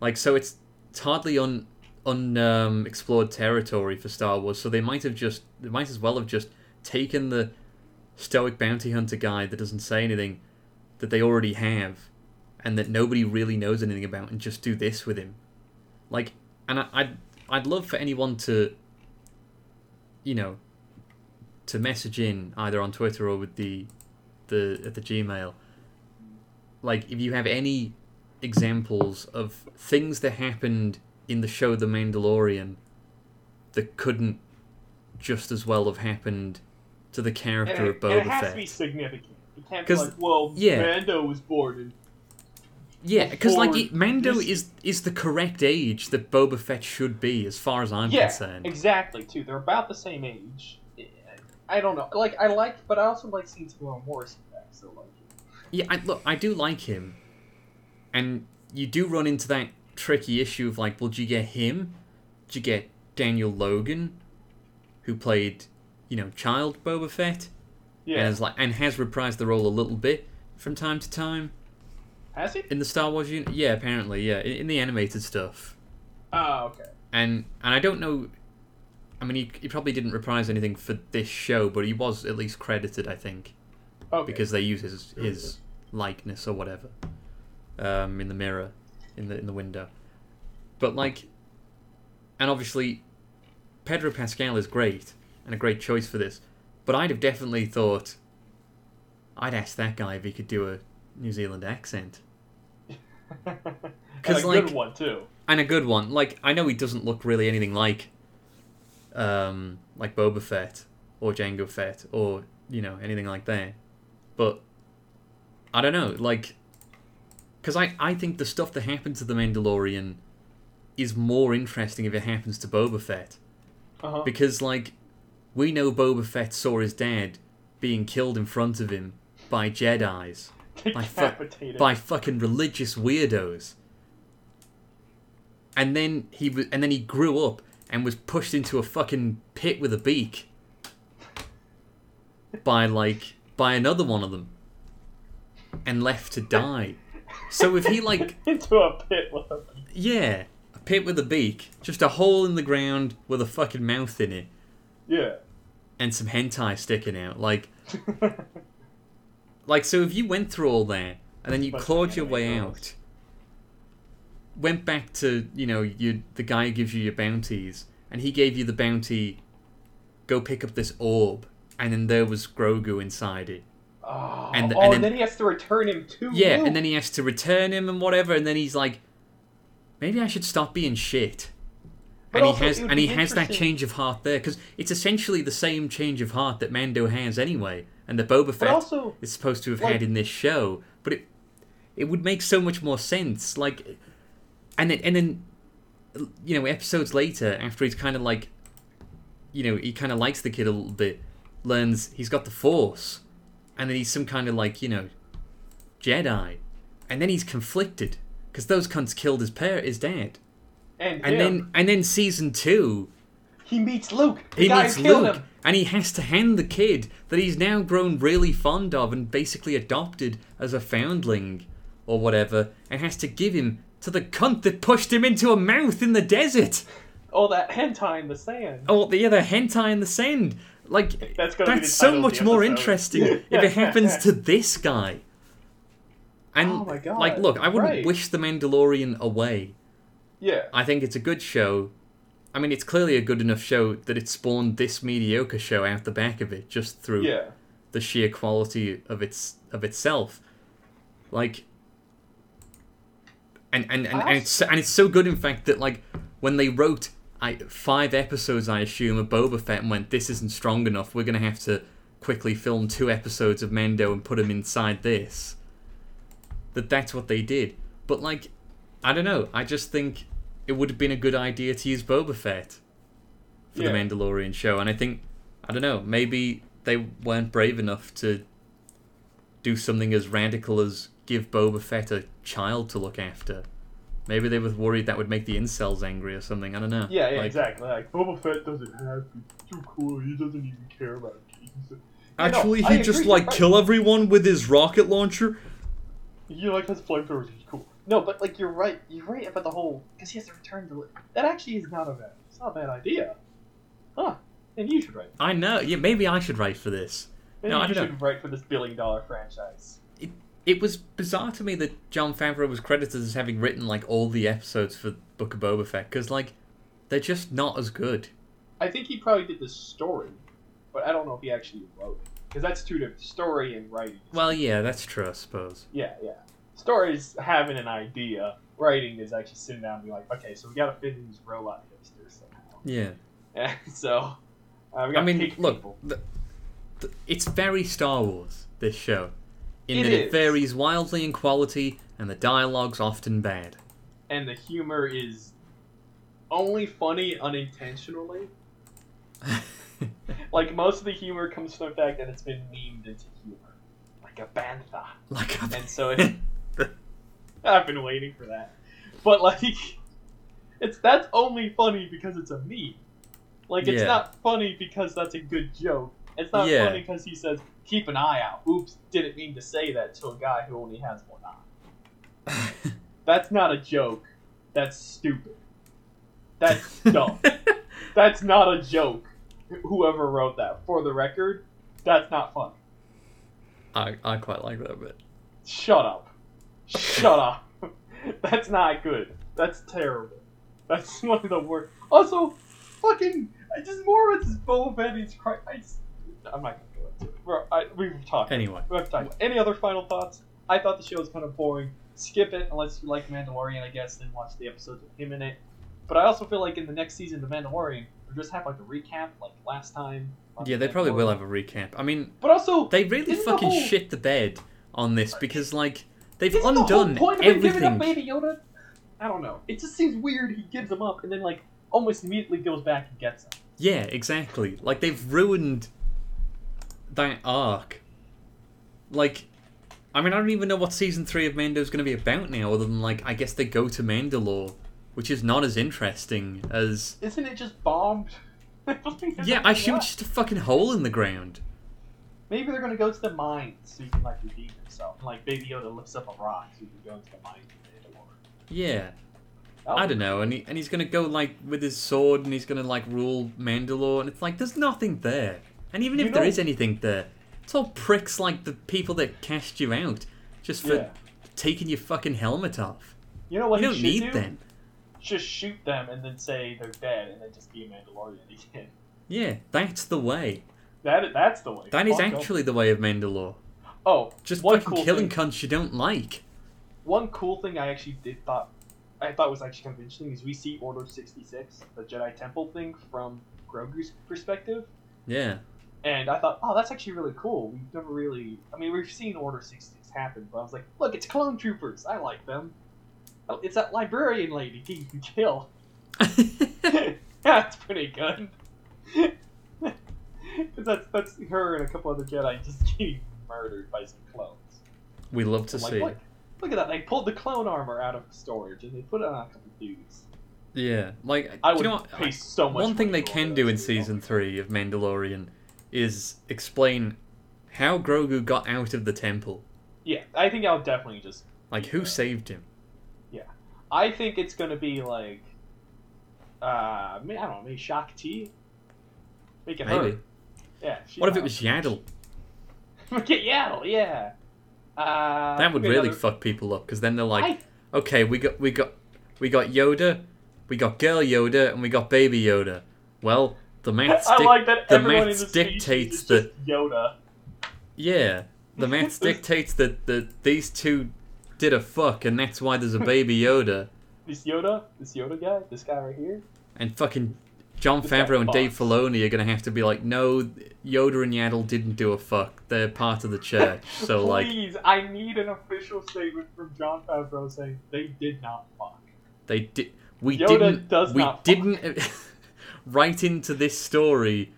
Like, so it's hardly explored territory for Star Wars, so they might as well have just taken the stoic bounty hunter guy that doesn't say anything that they already have and that nobody really knows anything about and just do this with him. Like, and I'd love for anyone to, you know, to message in either on Twitter or with the at the Gmail. Like, if you have any examples of things that happened in the show The Mandalorian that couldn't just as well have happened to the character of Boba Fett. It has to be significant. It can't be like, well, Mando was born in... Yeah, because like Mando is the correct age that Boba Fett should be, as far as I'm concerned. Yeah, exactly. Too, they're about the same age. I don't know. Like, I like, but I also like seeing Temuera Morrison back. So like. Yeah, I do like him, and you do run into that tricky issue of like, well, do you get him? Do you get Daniel Logan, who played, you know, child Boba Fett. Yeah. And has reprised the role a little bit from time to time. Has he? In the Star Wars unit? Yeah, apparently, yeah. In the animated stuff. Oh, okay. And I don't know... I mean, he probably didn't reprise anything for this show, but he was at least credited, I think. Okay. Because they use his likeness or whatever in the mirror, in the window. But, like... And obviously, Pedro Pascal is great, and a great choice for this. But I'd have definitely thought... I'd ask that guy if he could do a New Zealand accent. And a good one, too. And a good one. Like, I know he doesn't look really anything like Boba Fett, or Jango Fett, or, you know, anything like that. But, I don't know, like... Because I think the stuff that happened to The Mandalorian is more interesting if it happens to Boba Fett. Uh-huh. Because, like, we know Boba Fett saw his dad being killed in front of him by Jedis. By fucking religious weirdos. And then he grew up and was pushed into a fucking pit with a beak by another one of them and left to die. So if he into a pit with a beak. Yeah, a pit with a beak, just a hole in the ground with a fucking mouth in it. Yeah. And some hentai sticking out, like like, so if you went through all that, and then you clawed your way out, went back to, you know, the guy who gives you your bounties, and he gave you the bounty, go pick up this orb, and then there was Grogu inside it. Oh, and then he has to return him to Yeah, Luke. And then he has to return him and whatever, and then he's like, maybe I should stop being shit. But he has that change of heart there, because it's essentially the same change of heart that Mando has anyway. And the Boba Fett is supposed to have had in this show, but it would make so much more sense. Like, and then, you know, episodes later, after he's kind of like, you know, he kind of likes the kid a little bit, learns he's got the Force, and then he's some kind of like, you know, Jedi, and then he's conflicted because those cunts killed his dad, and then season 2. He meets Luke. He meets Luke, and he has to hand the kid that he's now grown really fond of and basically adopted as a foundling or whatever, and has to give him to the cunt that pushed him into a mouth in the desert. Or that hentai in the sand. Or the other hentai in the sand. Like, that's so much more interesting if it happens to this guy. And, oh my God. Like, look, I wouldn't wish The Mandalorian away. Yeah. I think it's a good show. I mean, it's clearly a good enough show that it spawned this mediocre show out the back of it, just through the sheer quality of itself. Like, and it's so good, in fact, that like when they wrote 5 episodes, I assume, of Boba Fett and went, "This isn't strong enough. We're gonna have to quickly film 2 episodes of Mando and put him inside this." That's what they did. But like, I don't know. I just think it would have been a good idea to use Boba Fett for the Mandalorian show. And I think, I don't know, maybe they weren't brave enough to do something as radical as give Boba Fett a child to look after. Maybe they were worried that would make the incels angry or something. I don't know. Yeah, like, exactly. Like, Boba Fett doesn't have to. It's too cool. He doesn't even care about Jesus. Actually, he just, like, kill everyone with his rocket launcher. You like his flamethrowers. He's cool. No, but, like, you're right. You're right about the whole... Because he has to return to... That actually is not a bad idea. Huh. And you should write. I know. Yeah, maybe I should write for this. Maybe no, you should write for this $1 billion franchise. It was bizarre to me that John Favreau was credited as having written, like, all the episodes for Book of Boba Fett. Because, like, they're just not as good. I think he probably did the story. But I don't know if he actually wrote it. Because that's two different... Story and writing. Well, yeah, that's true, I suppose. Yeah. Stories having an idea. Writing is actually sitting down and being like, okay, so we gotta fit in these robot hipsters somehow. Yeah. So, we gotta pick people. It's very Star Wars, this show. It varies wildly in quality, and the dialogue's often bad. And the humor is only funny unintentionally. Like, most of the humor comes from the fact that it's been memed into humor. Like a bantha. And so it's... I've been waiting for that. But, like, that's only funny because it's a meme. Like, it's not funny because that's a good joke. It's not funny because he says, keep an eye out. Oops, didn't mean to say that to a guy who only has one eye. That's not a joke. That's stupid. That's dumb. That's not a joke. Whoever wrote that. For the record, that's not funny. I quite like that bit. Shut up. Shut up. That's not good. That's terrible. That's one of the worst. Also, fucking... Morris Boba Fett is crying. I'm not going to go into it. We were talking. Anyway. Any other final thoughts? I thought the show was kind of boring. Skip it unless you like Mandalorian, I guess, then watch the episodes with him in it. But I also feel like in the next season of The Mandalorian, we'll just have like a recap like last time. Yeah, they probably will have a recap. I mean, but also, they really fucking shit the bed on this because like they've undone everything. Baby Yoda? I don't know. It just seems weird he gives them up and then like almost immediately goes back and gets them. Yeah, exactly. Like, they've ruined that arc. Like, I mean, I don't even know what Season 3 of Mando is going to be about now, other than, like, I guess they go to Mandalore, which is not as interesting as... Isn't it just bombed? I assume it's just a fucking hole in the ground. Maybe they're going to go to the mines so you can, like, redeem yourself. And, like, Baby Yoda lifts up a rock so you can go into the mines of Mandalore. Yeah. I don't know, and he's gonna go, like, with his sword, and he's gonna, like, rule Mandalore, and it's like, there's nothing there. And even if there is anything there, it's all pricks like the people that cast you out, just for taking your fucking helmet off. You know what you don't need them. Just shoot them, and then say they're dead, and then just be a Mandalorian again. Yeah, that's the way. That's the way. That is actually the way of Mandalore. Oh, just fucking killing cunts you don't like. One cool thing I thought was actually kind of interesting is we see Order 66, the Jedi Temple thing, from Grogu's perspective. Yeah. And I thought, that's actually really cool. We've never really... I mean, we've seen Order 66 happen, but I was like, look, it's clone troopers. I like them. It's that librarian lady he can kill. That's pretty good. That's her and a couple other Jedi just getting murdered by some clones. We love to see. Look at that, they pulled the clone armor out of storage and they put it on a couple dudes. Yeah, like, I would pay so much. One thing they can do in Season 3 of Mandalorian is explain how Grogu got out of the temple. Yeah, I think I'll definitely just... Like, who saved him? Yeah. I think it's gonna be, like... I don't know, maybe Shaak Ti? Make it maybe. Her. Yeah. What if it was Yaddle? Get Yaddle, yeah! That would really fuck people up because then they're like, okay, we got Yoda, we got Girl Yoda, and we got Baby Yoda. Well, the maths dictates that Yoda. Yeah, the maths dictates that these two did a fuck, and that's why there's a Baby Yoda. This Yoda guy, this guy right here, and fucking John Favreau and Dave Filoni are gonna have to be like, no, Yoda and Yaddle didn't do a fuck. They're part of the church. So like, please, I need an official statement from John Favreau saying they did not fuck. They did. We Yoda didn't. Does we not didn't fuck. Write into this story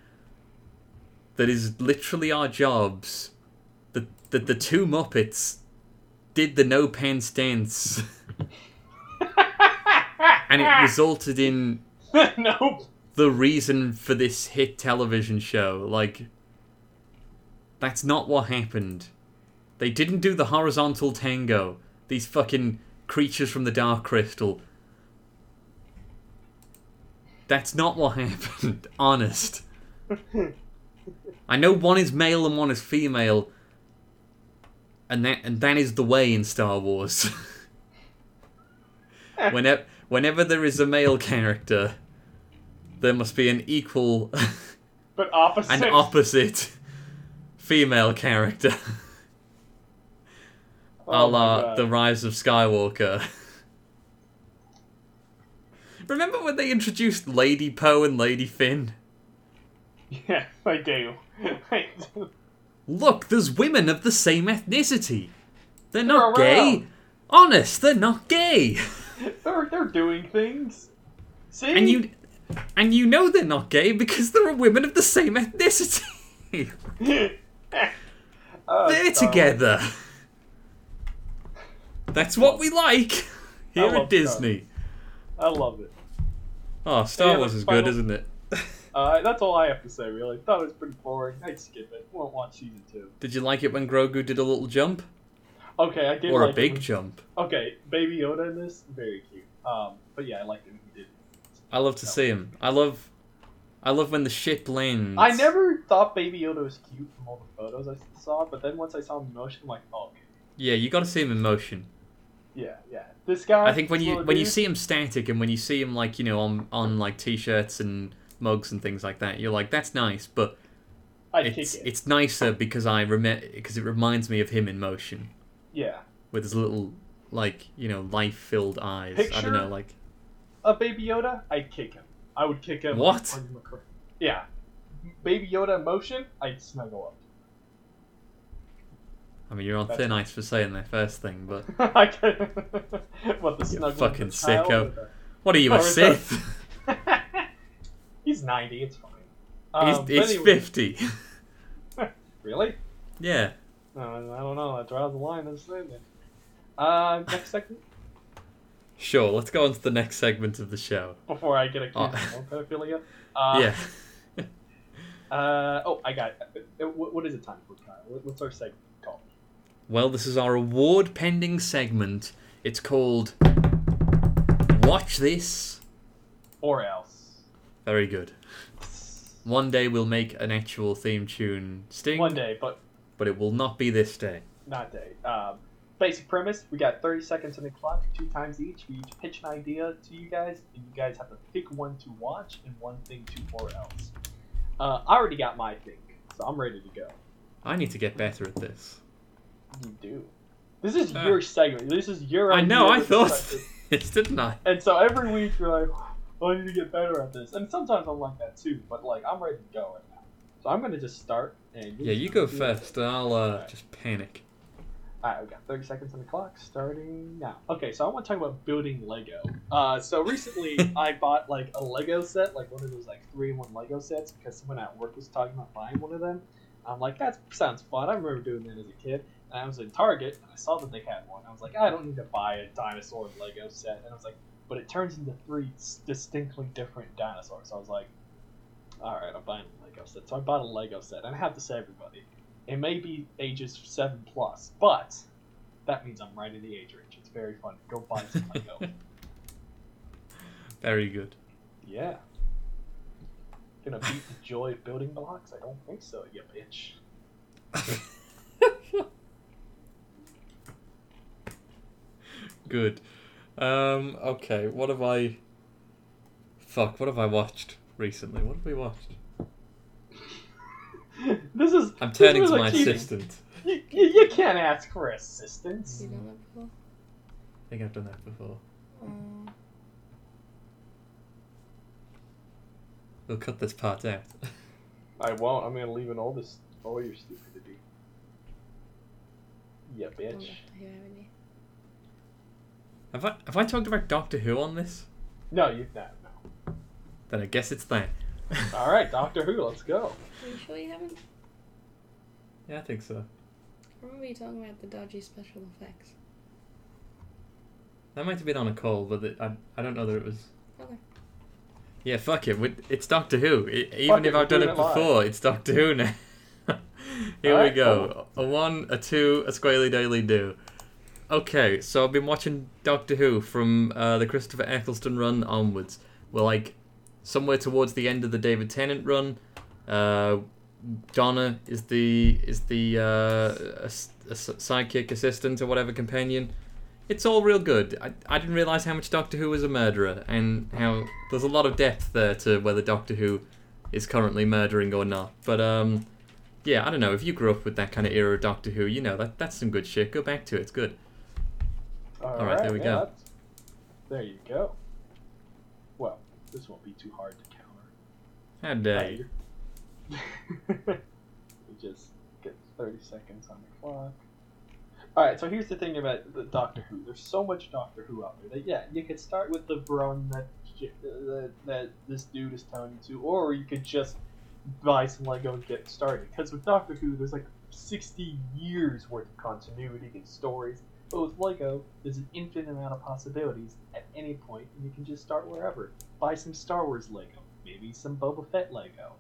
that is literally our jobs. That the two Muppets did the no pants dance, and it resulted in nope. The reason for this hit television show, like, that's not what happened. They didn't do the horizontal tango. These fucking creatures from the Dark Crystal. That's not what happened. Honest. I know one is male and one is female, and that is the way in Star Wars. Whenever there is a male character, there must be an equal, but opposite, an opposite female character. A la The Rise of Skywalker. Remember when they introduced Lady Poe and Lady Finn? Yeah, I do. Look, there's women of the same ethnicity. They're not gay. Honest, they're not gay. They're doing things. See? And you know they're not gay because there are women of the same ethnicity. They're together. That's what we like here at Disney. I love it. Oh, Star Wars is good, isn't it? That's all I have to say, really. Thought it was pretty boring. I'd skip it. Won't watch season 2. Did you like it when Grogu did a little jump? Okay, I did. Or like a big jump. Okay, Baby Yoda in this, very cute. But yeah, I liked it when he did. I love to see him. I love when the ship lands. I never thought Baby Yoda was cute from all the photos I saw, but then once I saw him in motion, I'm like, oh, okay. Yeah, you got to see him in motion. Yeah. This guy. I think when you see him static and when you see him like, you know, on like t-shirts and mugs and things like that, you're like, that's nice, but it's nicer because it reminds me of him in motion. Yeah. With his little, like, you know, life-filled eyes. Picture I don't know, like a Baby Yoda, I'd kick him. I would kick him. What? Yeah. Baby Yoda in motion, I'd snuggle up. I mean, you're on thin ice for saying that first thing, but... I can't... What, the snuggling fucking sicko. What are you, a Sith? He's 90, it's fine. He's 50. Really? Yeah. I don't know, that draws the line, doesn't it? Next segment? Sure, let's go on to the next segment of the show. Before I get accused of pedophilia. Yeah. I got it. What is it time for, Kyle? What's our segment? Well, this is our award-pending segment. It's called Watch This... Or Else. Very good. One day we'll make an actual theme tune sting. One day, but it will not be this day. Not day. Basic premise, we got 30 seconds on the clock, 2 times each. We each pitch an idea to you guys, and you guys have to pick one to watch and one thing to or else. I already got my thing, so I'm ready to go. I need to get better at this. You do. This is your segment. This is your idea. I know, I thought this, didn't I? And so every week you're like, oh, I need to get better at this. And sometimes I'm like that too, but like I'm ready to go right now. So I'm going to just start. And you go first and I'll just panic. Alright, we've got 30 seconds on the clock starting now. Okay, so I want to talk about building Lego. So recently I bought like a Lego set, like one of those like 3-in-1 Lego sets because someone at work was talking about buying one of them. I'm like, that sounds fun. I remember doing that as a kid. And I was in Target, and I saw that they had one. I was like, I don't need to buy a dinosaur Lego set. And I was like, but it turns into 3 distinctly different dinosaurs. So I was like, all right, I'm buying a Lego set. So I bought a Lego set. And I have to say, everybody, it may be ages 7 plus, but that means I'm right in the age range. It's very fun. Go buy some Lego. Very good. Yeah. Gonna beat the joy of building blocks? I don't think so, you bitch. Good. Okay, what have I watched recently? What have we watched? I'm turning to my assistant. You can't ask for assistance. Have you done that before? I think I've done that before. We'll cut this part out. I won't. I'm going to leave in all your stupidity. Yeah, bitch. Have I talked about Doctor Who on this? No, you've not. No. Then I guess it's that. All right, Doctor Who, let's go. Are you sure you haven't? Yeah, I think so. I remember you talking about the dodgy special effects. That might have been on a call, but I don't know that it was. Okay. Yeah, fuck it. It's Doctor Who. Even if I've done it before, it's Doctor Who now. Here we go. A 1, a 2, a squally daily do. Okay, so I've been watching Doctor Who from the Christopher Eccleston run onwards. We're like somewhere towards the end of the David Tennant run. Donna is the sidekick assistant or whatever companion. It's all real good. I didn't realise how much Doctor Who is a murderer and how there's a lot of depth there to whether Doctor Who is currently murdering or not. But yeah, I don't know. If you grew up with that kind of era of Doctor Who, you know that's some good shit. Go back to it. It's good. All right, there we go. There you go. Well, this won't be too hard to counter. How dare you? We just get 30 seconds on the clock. All right, so here's the thing about the Doctor Who. There's so much Doctor Who out there that, yeah, you could start with the Brone that this dude is telling you to, or you could just buy some Lego and get started. Because with Doctor Who, there's like 60 years worth of continuity and stories. But with Lego, there's an infinite amount of possibilities at any point, and you can just start wherever. Buy some Star Wars Lego. maybe some Boba Fett Lego.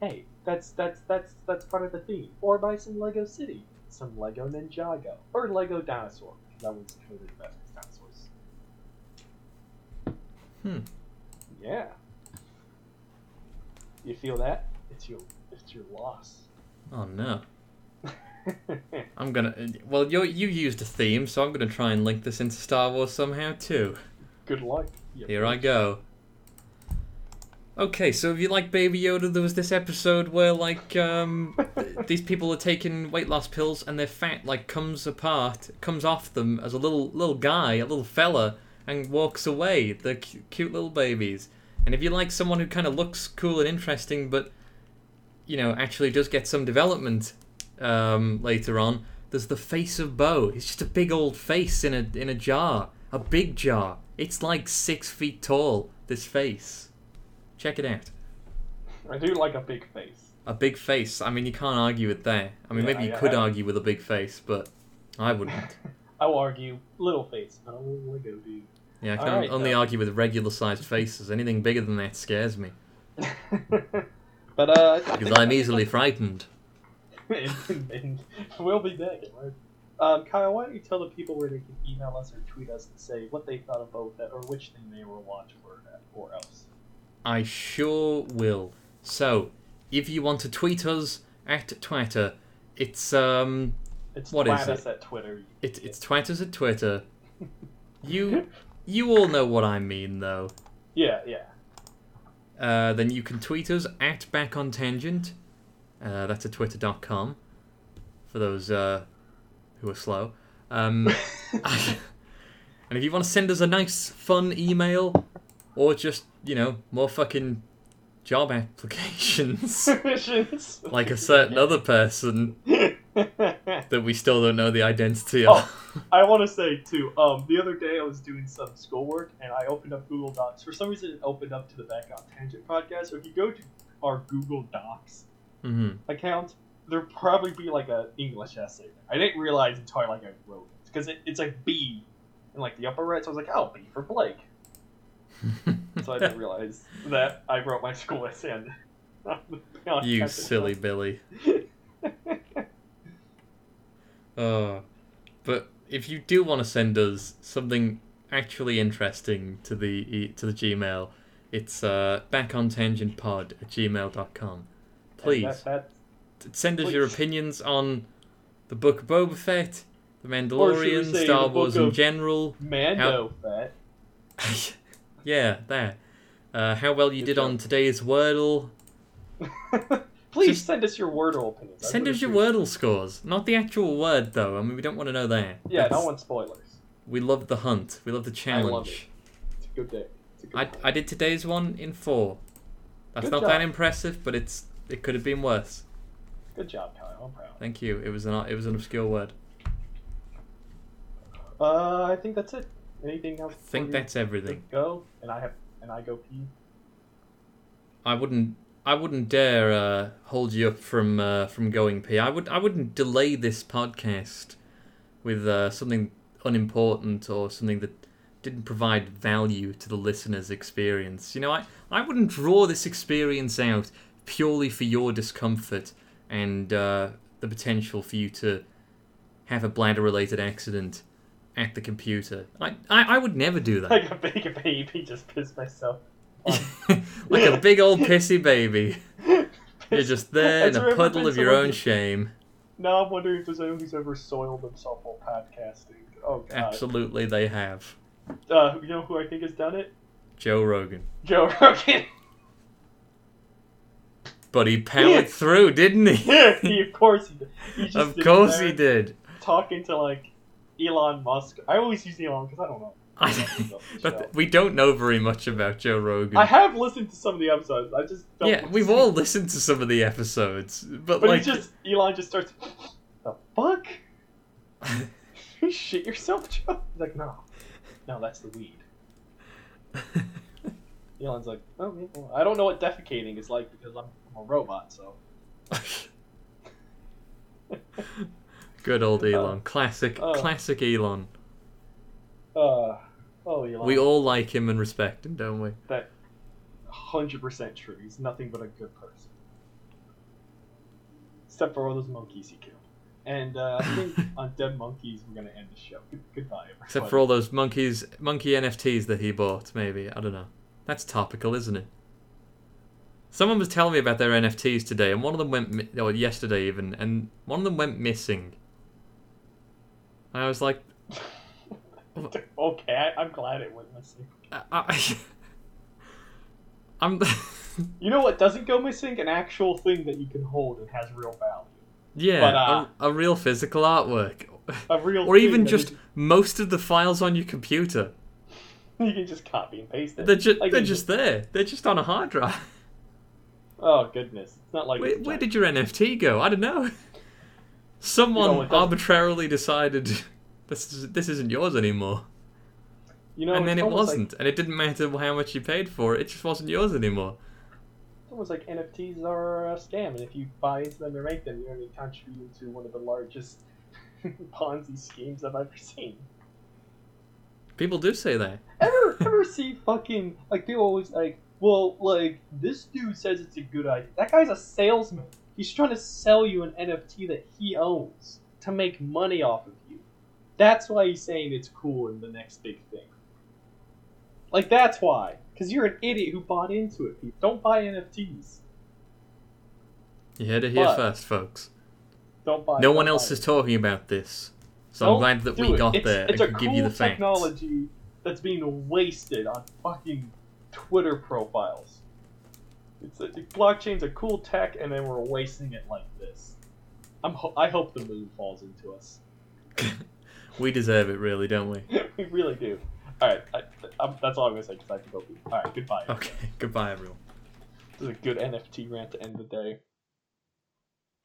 Hey, that's part of the theme. Or buy some Lego City, some Lego Ninjago, or Lego Dinosaur, because that one's totally the best with dinosaurs. Yeah. You feel that? It's your loss. Oh no. I'm gonna. Well, you used a theme, so I'm gonna try and link this into Star Wars somehow too. Good luck. Here I go. Okay, so if you like Baby Yoda, there was this episode where like these people are taking weight loss pills and their fat like comes off them as a little guy, a little fella, and walks away. They're cute little babies. And if you like someone who kind of looks cool and interesting, but you know actually does get some development. Later on, there's the face of Bo. It's just a big old face in a jar, a big jar. It's like 6 feet tall. This face. Check it out. I do like a big face. A big face. I mean, you can't argue with that. I mean, maybe you could argue with a big face, but I wouldn't. I'll argue little face. I don't want to go dude. Yeah, I can only argue with regular sized faces. Anything bigger than that scares me. But because I'm easily frightened. and we'll be back. Kyle, why don't you tell the people where they can email us or tweet us and say what they thought about that or which thing they were watching or else? I sure will. So, if you want to tweet us at Twitter, it's what is it? It's twat us at Twitter. It's twat us at Twitter. You all know what I mean, though. Yeah. Then you can tweet us at Back on Tangent. That's at twitter.com for those who are slow. And if you want to send us a nice, fun email or just, more fucking job applications like a certain other person that we still don't know the identity of. I want to say, too, the other day I was doing some schoolwork and I opened up Google Docs. For some reason, it opened up to the Back on Tangent podcast. So if you go to our Google Docs, account, there'd probably be like an English essay. I didn't realize until I wrote it because it's like B in like the upper right, so I was like, B for Blake. So I didn't realize that I wrote my school essay. On you silly Billy. But if you do want to send us something actually interesting to the Gmail, it's backontangentpod@gmail.com. Please, send us your opinions on the Book of Boba Fett, The Mandalorian, Star Wars in general. Mando Fett. Yeah, there. How well you did on today's Wordle. Please send us your Wordle opinions. Send us your Wordle scores. Not the actual word, though. I mean, we don't want to know that. Yeah, I don't want spoilers. We love the hunt. We love the challenge. I love it. It's a good day. I did today's one in 4. That's not that impressive, but it could have been worse. Good job, Kyle. I'm proud. Thank you. It was an obscure word. I think that's it. Anything else? I think that's everything. Go and I go pee. I wouldn't dare hold you up from going pee. I wouldn't delay this podcast with something unimportant or something that didn't provide value to the listener's experience. I wouldn't draw this experience out purely for your discomfort and the potential for you to have a bladder-related accident at the computer. I would never do that. Like a big baby, just pissed myself off. Like a big old pissy baby. You're just there in a puddle of your own shame. Now I'm wondering if there's anyone who's ever soiled themselves while podcasting. Oh, God. Absolutely, they have. You know who I think has done it? Joe Rogan. But he powered through, didn't he? Yeah, of course he did. He did. Talking to Elon Musk. I always use Elon because I don't know. We don't know very much about Joe Rogan. I have listened to some of the episodes. I just don't. Yeah, we've all listened to some of the episodes, but Elon just starts. The fuck? You shit yourself, Joe? He's like, no, that's the weed. Elon's like, I don't know what defecating is like because I'm a robot, so. Good old Elon. Classic Elon. Elon. We all like him and respect him, don't we? That 100% true. He's nothing but a good person. Except for all those monkeys he killed. And I think on Dead Monkeys, we're going to end the show. Goodbye, everybody. Except for all those monkey NFTs that he bought, maybe. I don't know. That's topical, isn't it? Someone was telling me about their NFTs today, and one of them went, or yesterday even, and one of them went missing. And I was like... okay, I'm glad it went missing. You know what doesn't go missing? An actual thing that you can hold and has real value. Yeah, but, a real physical artwork. A real or even just most of the files on your computer. You can just copy and paste it. They're just there. They're just on a hard drive. Oh, goodness. It's not like... Where did your NFT go? I don't know. Someone arbitrarily decided this isn't yours anymore. You know, and then it wasn't. Like, and it didn't matter how much you paid for it. It just wasn't yours anymore. It's almost like NFTs are a scam. And if you buy into them or make them, you're only contributing to one of the largest Ponzi schemes I've ever seen. People do say that. Ever see fucking... Like, people always like... Well, like, this dude says it's a good idea. That guy's a salesman. He's trying to sell you an NFT that he owns to make money off of you. That's why he's saying it's cool and the next big thing. Like, that's why. Because you're an idiot who bought into it, people. Don't buy NFTs. You heard it here first, folks. Don't buy. No one else is talking about this. So I'm glad that we got there and could give you the facts. It's a cool technology that's being wasted on fucking... Twitter profiles. Blockchain's a cool tech, and then we're wasting it like this. I hope the moon falls into us. We deserve it, really, don't we? We really do. All right, that's all I'm gonna say because I have to go. All right, goodbye. Everyone. Okay, goodbye, everyone. This is a good NFT rant to end the day.